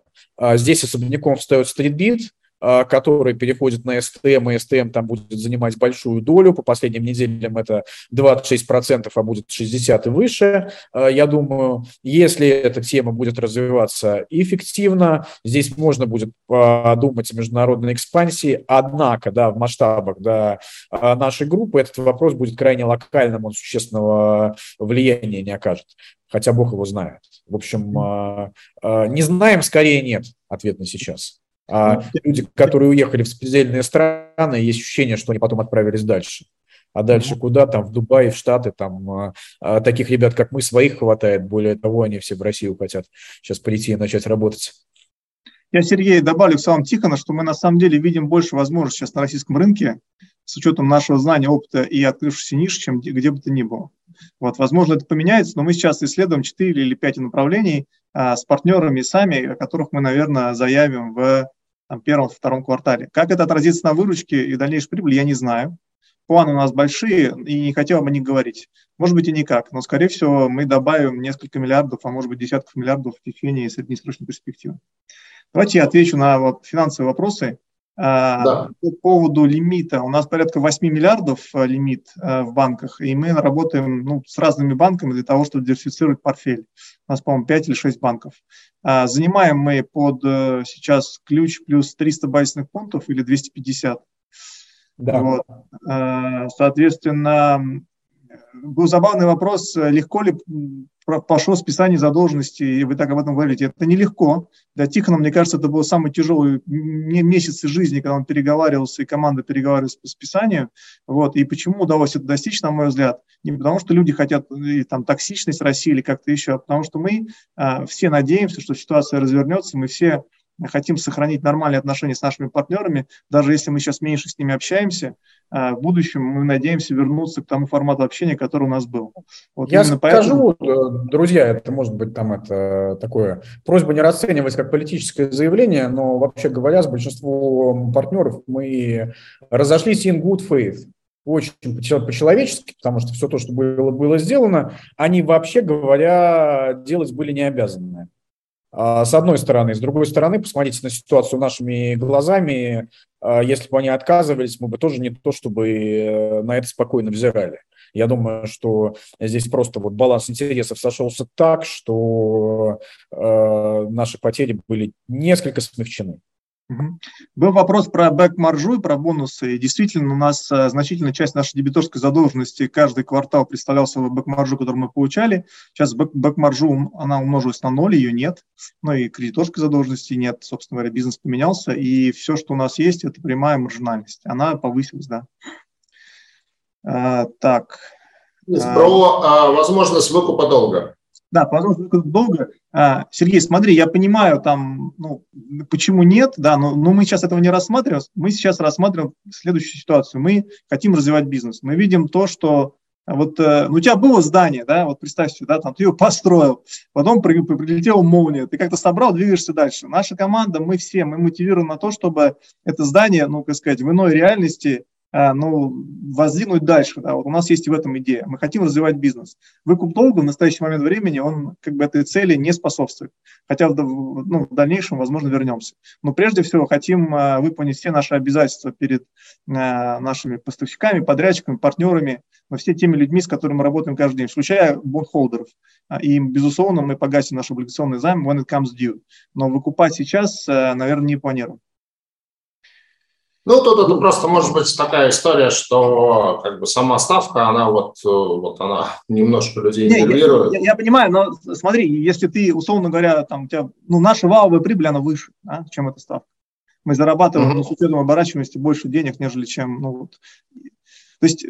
здесь особняком встает стритбит, который переходит на СТМ, и СТМ там будет занимать большую долю. По последним неделям это 26%, а будет 60% и выше. Я думаю, если эта тема будет развиваться эффективно, здесь можно будет подумать о международной экспансии. Однако, в масштабах нашей группы этот вопрос будет крайне локальным, он существенного влияния не окажет. Хотя Бог его знает. В общем, не знаем, скорее нет, ответ на сейчас. А люди, которые уехали в сопредельные страны, есть ощущение, что они потом отправились дальше. А дальше куда? В Дубай, в Штаты. Таких ребят, как мы, своих хватает. Более того, они все в Россию хотят сейчас прийти и начать работать. Я, Сергей, добавлю к словам Тихона, что мы на самом деле видим больше возможностей сейчас на российском рынке с учетом нашего знания, опыта и открывшихся ниш, чем где бы то ни было. Вот, возможно, это поменяется, но мы сейчас исследуем 4 или 5 направлений с партнерами и сами, о которых мы, наверное, заявим в первом-втором квартале. Как это отразится на выручке и дальнейшей прибыли, я не знаю. Планы у нас большие, и не хотел бы о них говорить. Может быть, и никак, но, скорее всего, мы добавим несколько миллиардов, а может быть, десятков миллиардов в течение среднесрочной перспективы. Давайте я отвечу на финансовые вопросы. Да. По поводу лимита. У нас порядка 8 миллиардов лимит в банках, и мы работаем с разными банками для того, чтобы диверсифицировать портфель. У нас, по-моему, 5 или 6 банков. Занимаем мы под сейчас ключ плюс 300 базисных пунктов или 250. Да. Вот. Соответственно, был забавный вопрос, легко ли пошло списание задолженности, и вы так об этом говорите. Это нелегко. Для Тихона, мне кажется, это был самый тяжелый месяц жизни, когда он переговаривался, и команда переговаривалась по списанию. Вот. И почему удалось это достичь, на мой взгляд? Не потому, что люди хотят токсичность России или как-то еще, а потому что мы все надеемся, что ситуация развернется, мы все хотим сохранить нормальные отношения с нашими партнерами, даже если мы сейчас меньше с ними общаемся, в будущем мы надеемся вернуться к тому формату общения, который у нас был. Вот я скажу, друзья, это может быть такое, просьба не расценивать как политическое заявление, но вообще говоря, с большинством партнеров мы разошлись in good faith. Очень по-человечески, потому что все то, что было сделано, они вообще говоря делать были не обязаны. С одной стороны. С другой стороны, посмотрите на ситуацию нашими глазами. Если бы они отказывались, мы бы тоже не то, чтобы на это спокойно взирали. Я думаю, что здесь просто баланс интересов сошелся так, что наши потери были несколько смягчены. Был вопрос про бэк-маржу и про бонусы. И действительно, у нас значительная часть нашей дебиторской задолженности каждый квартал представлял собой бэк-маржу, которую мы получали. Сейчас бэк-маржу, она умножилась на 0, ее нет. Ну и кредиторской задолженности нет. Собственно говоря, бизнес поменялся. И все, что у нас есть, это прямая маржинальность. Она повысилась, да. Так. Про возможность выкупа долга. Да, возможно, долго. Сергей, смотри, я понимаю, почему нет, да, но мы сейчас этого не рассматриваем. Мы сейчас рассматриваем следующую ситуацию. Мы хотим развивать бизнес. Мы видим то, что у тебя было здание, да, представь себе, да, ты его построил, потом прилетела молния, ты как-то собрал, двигаешься дальше. Наша команда, мы мотивируем на то, чтобы это здание, в иной реальности, воздвинуть дальше. Да. У нас есть и в этом идея. Мы хотим развивать бизнес. Выкуп долга в настоящий момент времени, он этой цели не способствует. Хотя в дальнейшем, возможно, вернемся. Но прежде всего хотим выполнить все наши обязательства перед нашими поставщиками, подрядчиками, партнерами, все теми людьми, с которыми мы работаем каждый день, включая бонхолдеров. И, безусловно, мы погасим наш облигационный займ when it comes due. Но выкупать сейчас, наверное, не планируем. Тут это просто может быть такая история, что сама ставка, она она немножко людей нивелирует. Я понимаю, но смотри, если ты, условно говоря, у тебя, наша валовая прибыль, она выше, чем эта ставка. Мы зарабатываем с учетом оборачиваемости больше денег, нежели чем, То есть,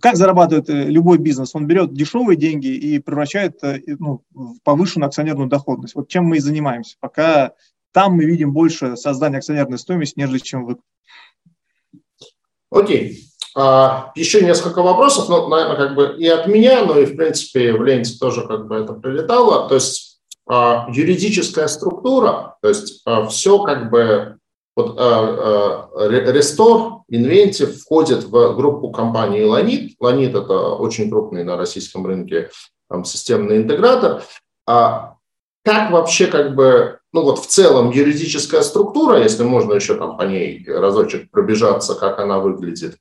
как зарабатывает любой бизнес? Он берет дешевые деньги и превращает в повышенную акционерную доходность. Чем мы и занимаемся, пока... Там мы видим больше создания акционерной стоимости, нежели чем выкуп. Окей. Еще несколько вопросов, наверное, и от меня, но и, в принципе, в ленте тоже это прилетало. То есть юридическая структура, то есть все Рестор, Инвентив входит в группу компании Ланит. Ланит – это очень крупный на российском рынке системный интегратор. Как вообще в целом юридическая структура, если можно еще по ней разочек пробежаться, как она выглядит.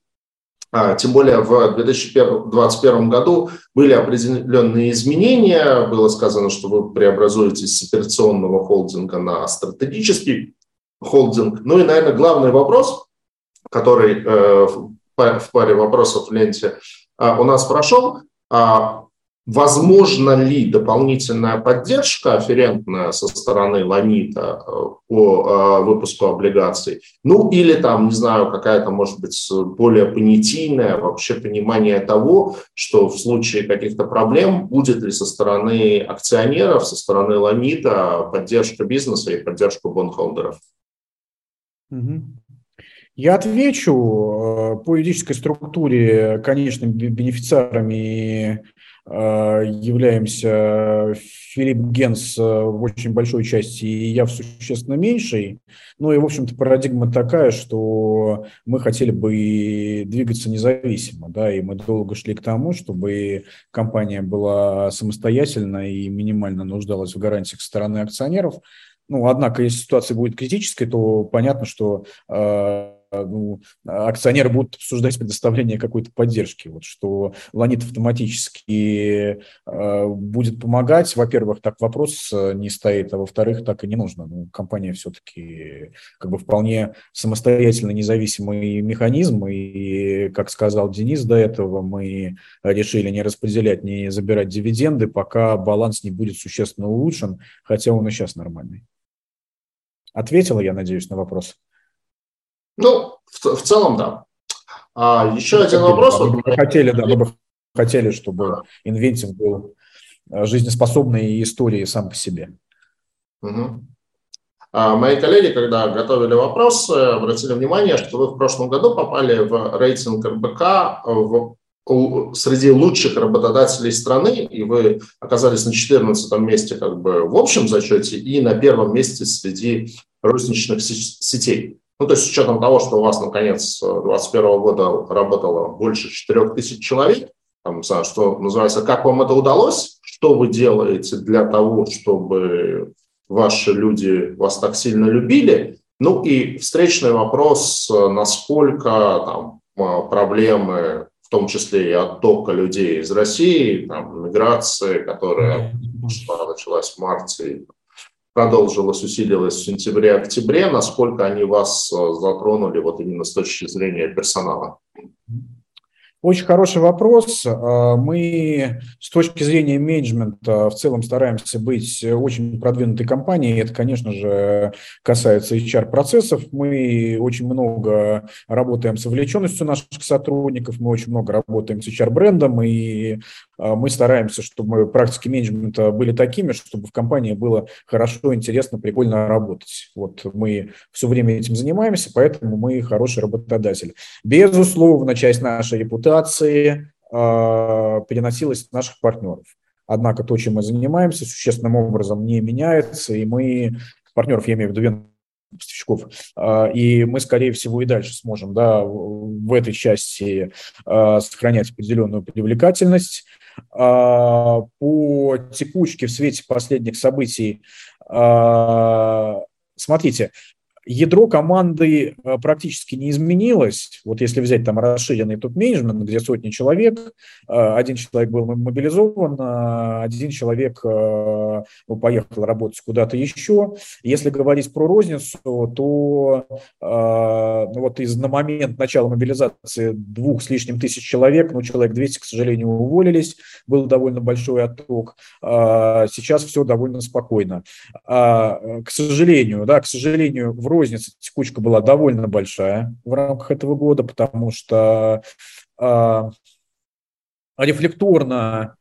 Тем более в 2021 году были определенные изменения, было сказано, что вы преобразуетесь с операционного холдинга на стратегический холдинг. Ну и, наверное, главный вопрос, который в паре вопросов в ленте у нас прошел, Возможно ли дополнительная поддержка афферентная со стороны Ламита по выпуску облигаций? Ну или там, не знаю, какая-то, может быть, более понятийная вообще понимание того, что в случае каких-то проблем будет ли со стороны акционеров, со стороны Ламита поддержка бизнеса и поддержка бондхолдеров? Я отвечу. По юридической структуре, конечно, бенефициарами являемся Филипп Генс в очень большой части и я в существенно меньшей. Ну и, в общем-то, парадигма такая, что мы хотели бы двигаться независимо, да, и мы долго шли к тому, чтобы компания была самостоятельна и минимально нуждалась в гарантиях со стороны акционеров. Ну, однако, если ситуация будет критической, то понятно, что акционеры будут обсуждать предоставление какой-то поддержки, вот, что Ланит автоматически будет помогать. Во-первых, так вопрос не стоит, а во-вторых, так и не нужно. Ну, компания все-таки как бы вполне самостоятельно независимый механизм, и, как сказал Денис до этого, мы решили не распределять, не забирать дивиденды, пока баланс не будет существенно улучшен, хотя он и сейчас нормальный. Ответила, я надеюсь, на вопрос? Ну, в целом, да. Еще мы один хотели, вопрос. Мы бы хотели, чтобы инвентинг был жизнеспособной историей сам по себе. Угу. Мои коллеги, когда готовили вопросы, обратили внимание, что вы в прошлом году попали в рейтинг РБК среди лучших работодателей страны, и вы оказались на 14-м месте как бы в общем зачете и на 1-м месте среди розничных сетей. Ну, то есть с учетом того, что у вас на конец 2021 года работало больше 4000 человек, там, что называется, как вам это удалось, что вы делаете для того, чтобы ваши люди вас так сильно любили, ну и встречный вопрос, насколько там проблемы, в том числе и оттока людей из России, там, миграции, которая началась в марте, продолжилось, усилилось в сентябре-октябре, насколько они вас затронули вот именно с точки зрения персонала? Очень хороший вопрос. Мы с точки зрения менеджмента в целом стараемся быть очень продвинутой компанией. Это, конечно же, касается HR-процессов. Мы очень много работаем с вовлеченностью наших сотрудников, мы очень много работаем с HR-брендом, и мы стараемся, чтобы практики менеджмента были такими, чтобы в компании было хорошо, интересно, прикольно работать. Вот мы все время этим занимаемся, поэтому мы хороший работодатель. Безусловно, часть нашей репутации переносилось от наших партнеров. Однако то, чем мы занимаемся, существенным образом не меняется, и мы, партнеров, я имею в виду поставщиков, и мы, скорее всего, и дальше сможем, да, в этой части сохранять определенную привлекательность. По текучке в свете последних событий, смотрите, ядро команды практически не изменилось. Вот если взять там расширенный топ-менеджмент, где сотни человек, один человек был мобилизован, один человек поехал работать куда-то еще. Если говорить про розницу, то вот на момент начала мобилизации 2,5 тысяч человек, ну, человек 200, к сожалению, уволились, был довольно большой отток. Сейчас все довольно спокойно. К сожалению, в рознице текучка была довольно большая в рамках этого года, потому что рефлекторно,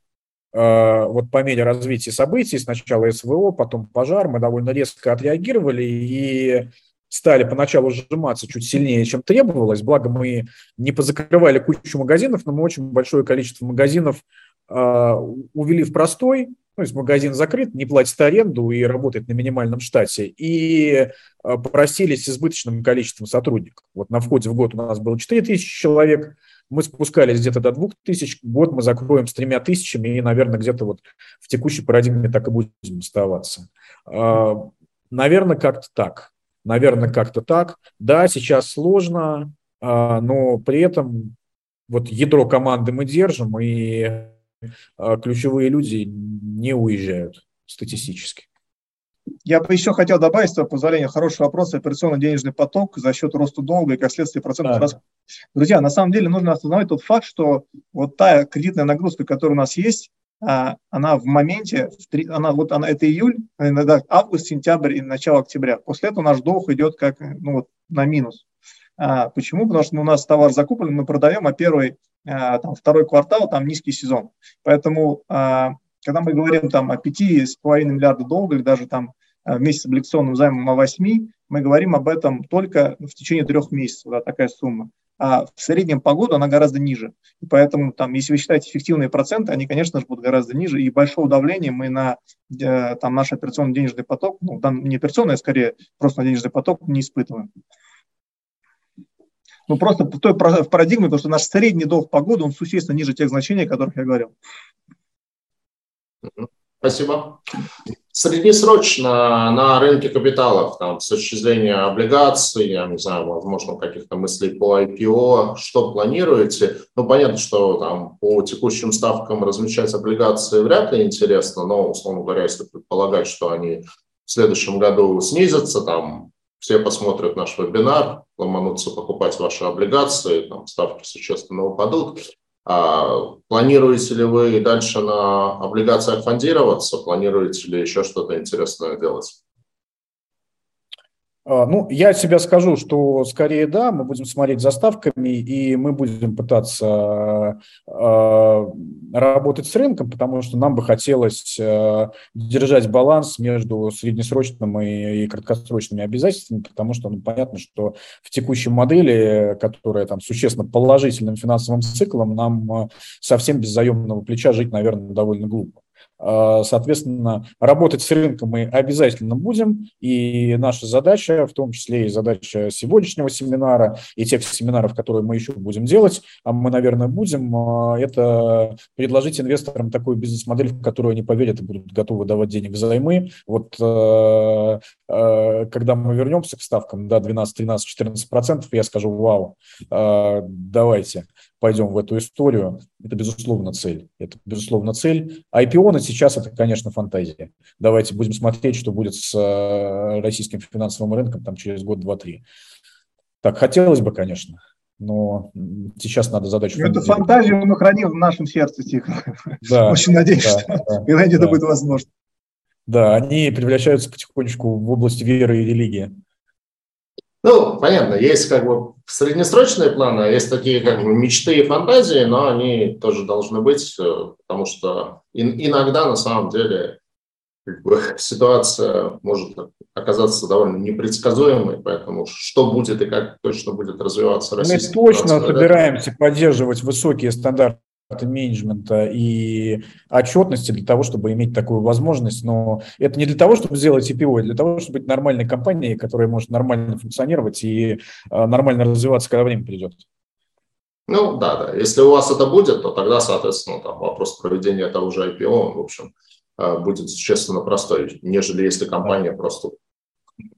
вот по мере развития событий, сначала СВО, потом пожар, мы довольно резко отреагировали и стали поначалу сжиматься чуть сильнее, чем требовалось. Благо мы не позакрывали кучу магазинов, но мы очень большое количество магазинов увели в простой. То есть магазин закрыт, не платит аренду и работает на минимальном штате. И попросились с избыточным количеством сотрудников. Вот на входе в год у нас было 4000 человек, мы спускались где-то до 2000, год мы закроем с 3000, и, наверное, где-то вот в текущей парадигме так и будем оставаться. Наверное, как-то так. Да, сейчас сложно, но при этом вот ядро команды мы держим, и ключевые люди не уезжают статистически. Я бы еще хотел добавить, с твоего позволения, хороший вопрос, операционно-денежный поток за счет роста долга и, как следствие, процентных расходов. Друзья, на самом деле нужно осознавать тот факт, что вот та кредитная нагрузка, которая у нас есть, она в моменте, она это июль, иногда август, сентябрь и начало октября. После этого наш долг идет как, на минус. Почему? Потому что у нас товар закуплен, мы продаем, а второй квартал, там низкий сезон. Поэтому, когда мы говорим о 5,5 миллиарда долга, или даже вместе с облигационным займом о 8, мы говорим об этом только в течение 3 месяцев, такая сумма. А в среднем по году она гораздо ниже. И поэтому, если вы считаете эффективные проценты, они, конечно же, будут гораздо ниже. И большого давления мы на наш операционный денежный поток, не операционный, а скорее просто на денежный поток не испытываем. Просто в той парадигме, потому что наш средний долг по году, он существенно ниже тех значений, о которых я говорил. Спасибо. Среднесрочно на рынке капиталов, с точки зрения облигаций, я не знаю, возможно, каких-то мыслей по IPO, что планируете? Понятно, что по текущим ставкам размещать облигации вряд ли интересно, но, условно говоря, если предполагать, что они в следующем году снизятся, все посмотрят наш вебинар, ломанутся покупать ваши облигации, ставки существенно упадут. Планируете ли вы дальше на облигациях фондироваться? Планируете ли еще что-то интересное делать? Я себе скажу, что скорее да, мы будем смотреть за ставками, и мы будем пытаться работать с рынком, потому что нам бы хотелось держать баланс между среднесрочным и краткосрочными обязательствами, потому что понятно, что в текущей модели, которая существенно положительным финансовым циклом, нам совсем без заемного плеча жить, наверное, довольно глупо. Соответственно, работать с рынком мы обязательно будем, и наша задача, в том числе и задача сегодняшнего семинара, и тех семинаров, которые мы еще будем делать, а мы, наверное, будем, это предложить инвесторам такую бизнес-модель, в которую они поверят и будут готовы давать денег взаймы. Когда мы вернемся к ставкам, 12, 13, 14%, я скажу, вау, давайте пойдем в эту историю. Это, безусловно, цель. IPO на сейчас это, конечно, фантазия. Давайте будем смотреть, что будет с российским финансовым рынком через год, два, три. Так, хотелось бы, конечно, но сейчас надо задачу... Эту фантазию мы храним в нашем сердце тихо. Да, очень надеюсь, что когда-нибудь это будет возможно. Да, они превращаются потихонечку в область веры и религии. Понятно, есть среднесрочные планы, есть такие мечты и фантазии, но они тоже должны быть, потому что иногда на самом деле ситуация может оказаться довольно непредсказуемой, поэтому что будет и как точно будет развиваться российский рынок. Мы точно собираемся поддерживать высокие стандарты менеджмента и отчетности для того, чтобы иметь такую возможность, но это не для того, чтобы сделать IPO, а для того, чтобы быть нормальной компанией, которая может нормально функционировать и нормально развиваться, когда время придет. Да. Если у вас это будет, то тогда, соответственно, вопрос проведения того же IPO, в общем, будет, существенно, простой, нежели если компания просто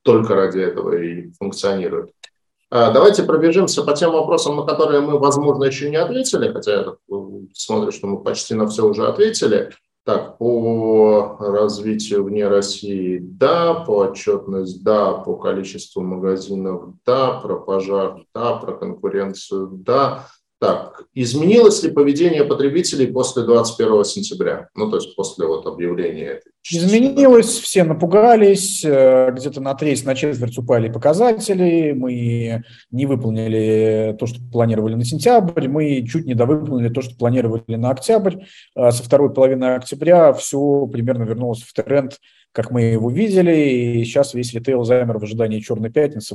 только ради этого и функционирует. Давайте пробежимся по тем вопросам, на которые мы, возможно, еще не ответили, хотя я смотрю, что мы почти на все уже ответили. Так, по развитию вне России – да, по отчетность – да, по количеству магазинов – да, про пожар – да, про конкуренцию – да. Так, изменилось ли поведение потребителей после 21 сентября? После объявления. Изменилось, все напугались, где-то на треть, на четверть упали показатели, мы не выполнили то, что планировали на сентябрь, мы чуть не довыполнили то, что планировали на октябрь. Со второй половины октября все примерно вернулось в тренд, как мы его видели, и сейчас весь ритейл замер в ожидании Черной пятницы.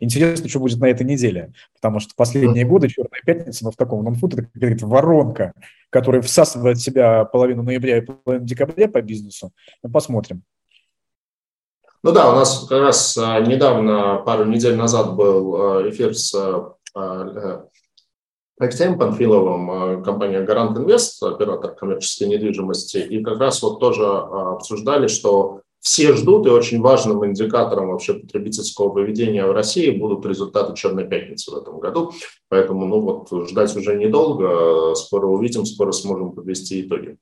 Интересно, что будет на этой неделе, потому что последние годы Черная пятница, в таком нонфуд, это, как говорится, воронка, которая всасывает в себя половину ноября и половину декабря по бизнесу. Посмотрим. У нас как раз недавно, пару недель назад, был эфир с Алексеем Панфиловым, компания «Гарант Инвест», оператор коммерческой недвижимости, и как раз тоже обсуждали, что все ждут, и очень важным индикатором вообще потребительского поведения в России будут результаты «Черной пятницы» в этом году. Поэтому ждать уже недолго, скоро увидим, скоро сможем подвести итоги.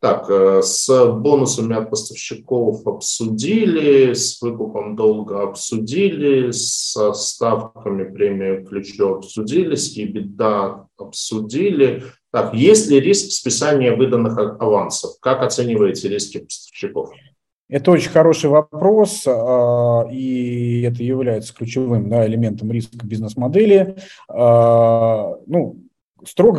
Так, с бонусами от поставщиков обсудили, с выкупом долга обсудили, со ставками премии ключу обсудили, с EBITDA обсудили. Так, есть ли риск списания выданных авансов? Как оцениваете риски поставщиков? Это очень хороший вопрос, и это является ключевым элементом риска бизнес-модели. Строго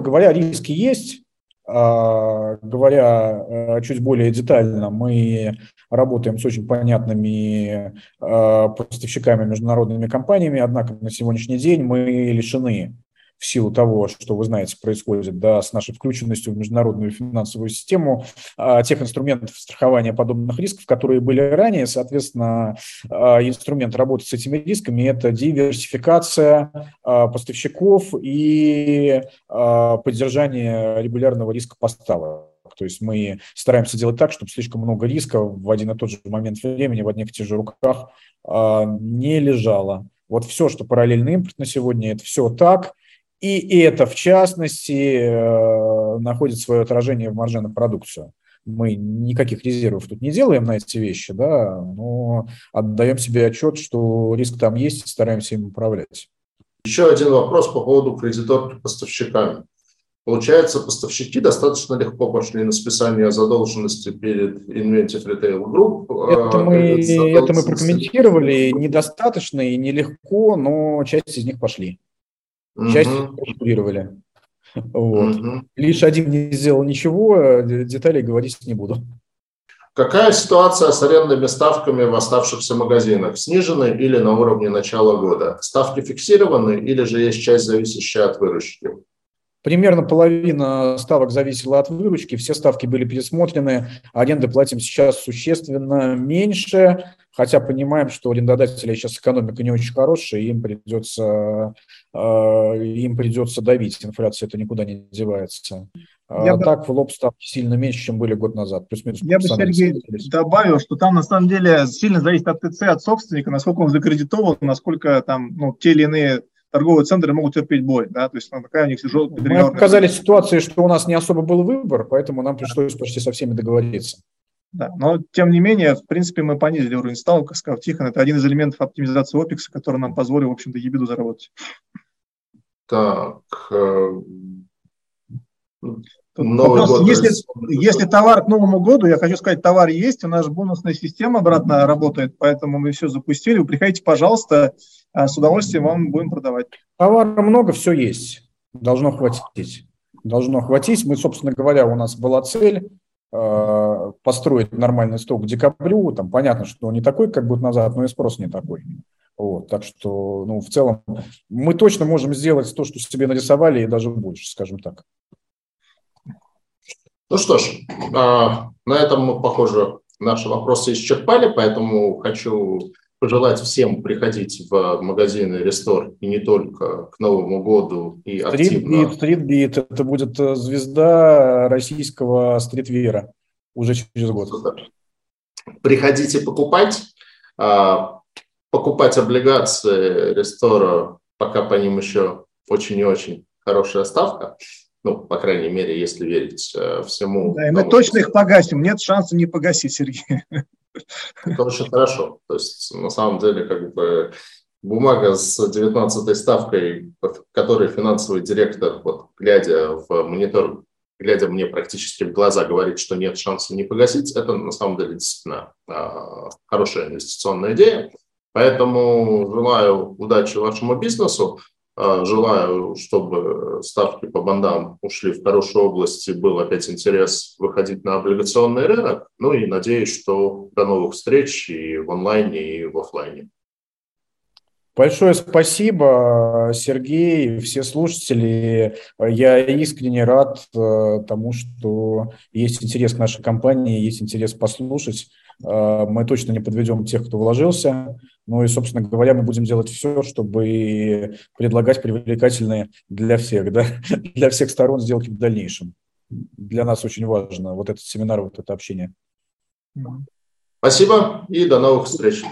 говоря, риски есть. Говоря чуть более детально, мы работаем с очень понятными поставщиками, международными компаниями, однако на сегодняшний день мы лишены, в силу того, что, вы знаете, происходит с нашей включенностью в международную финансовую систему, тех инструментов страхования подобных рисков, которые были ранее. Соответственно, инструмент работы с этими рисками – это диверсификация поставщиков и поддержание регулярного риска поставок. То есть мы стараемся делать так, чтобы слишком много риска в один и тот же момент времени в одних и тех же руках не лежало. Вот все, что параллельный импорт на сегодня – это все так. И это, в частности, находит свое отражение в марже на продукцию. Мы никаких резервов тут не делаем на эти вещи, но отдаем себе отчет, что риск там есть, и стараемся им управлять. Еще один вопрос по поводу кредиторки поставщиками. Получается, поставщики достаточно легко пошли на списание задолженности перед Inventive Retail Group. Это мы прокомментировали. Недостаточно и нелегко, но часть из них пошли. Часть структурировали. Вот. Лишь один не сделал ничего, деталей говорить не буду. Какая ситуация с арендными ставками в оставшихся магазинах? Снижены или на уровне начала года? Ставки фиксированы или же есть часть, зависящая от выручки? Примерно половина ставок зависела от выручки, все ставки были пересмотрены, аренды платим сейчас существенно меньше, хотя понимаем, что у арендодателей сейчас экономика не очень хорошая, им придется давить, инфляция это никуда не девается. Так в лоб ставки сильно меньше, чем были год назад. Я бы, Сергей, добавил, что там на самом деле сильно зависит от ТЦ, от собственника, насколько он закредитован, насколько там те или иные торговые центры могут терпеть бой, То есть такая у них тяжелая... Мы оказались в ситуации, что у нас не особо был выбор, поэтому нам пришлось почти со всеми договориться. Да, но тем не менее, в принципе, мы понизили уровень ставок, как сказал Тихон, это один из элементов оптимизации OPEX, который нам позволил, в общем-то, EBITDA заработать. Так... Вопрос, если товар к Новому году, я хочу сказать, товар есть, у нас же бонусная система обратно работает, поэтому мы все запустили, вы приходите, пожалуйста, с удовольствием вам будем продавать. Товара много, все есть, должно хватить. Мы, собственно говоря, у нас была цель построить нормальный сток к декабрю, там понятно, что не такой, как год назад, но и спрос не такой. Вот, так что, в целом, мы точно можем сделать то, что себе нарисовали, и даже больше, скажем так. Ну что ж, на этом мы, похоже, наши вопросы исчерпали, поэтому хочу пожелать всем приходить в магазины Restore и не только к Новому году и активно. Стритбит, это будет звезда российского стритвира уже через год. Приходите покупать облигации Restore, пока по ним еще очень и очень хорошая ставка. По крайней мере, если верить всему. Да, и мы точно их погасим. Нет шанса не погасить, Сергей. Это очень хорошо. То есть, на самом деле, бумага с 19-й ставкой, под которой финансовый директор, глядя в монитор, глядя мне практически в глаза, говорит, что нет шанса не погасить, это на самом деле действительно хорошая инвестиционная идея. Поэтому желаю удачи вашему бизнесу. Желаю, чтобы ставки по бандам ушли в хорошую область и был опять интерес выходить на облигационный рынок. И надеюсь, что до новых встреч и в онлайне, и в офлайне. Большое спасибо, Сергей, все слушатели. Я искренне рад тому, что есть интерес к нашей компании, есть интерес послушать. Мы точно не подведем тех, кто вложился. И, собственно говоря, мы будем делать все, чтобы предлагать привлекательные для всех, для всех сторон сделки в дальнейшем. Для нас очень важно этот семинар, это общение. Спасибо и до новых встреч.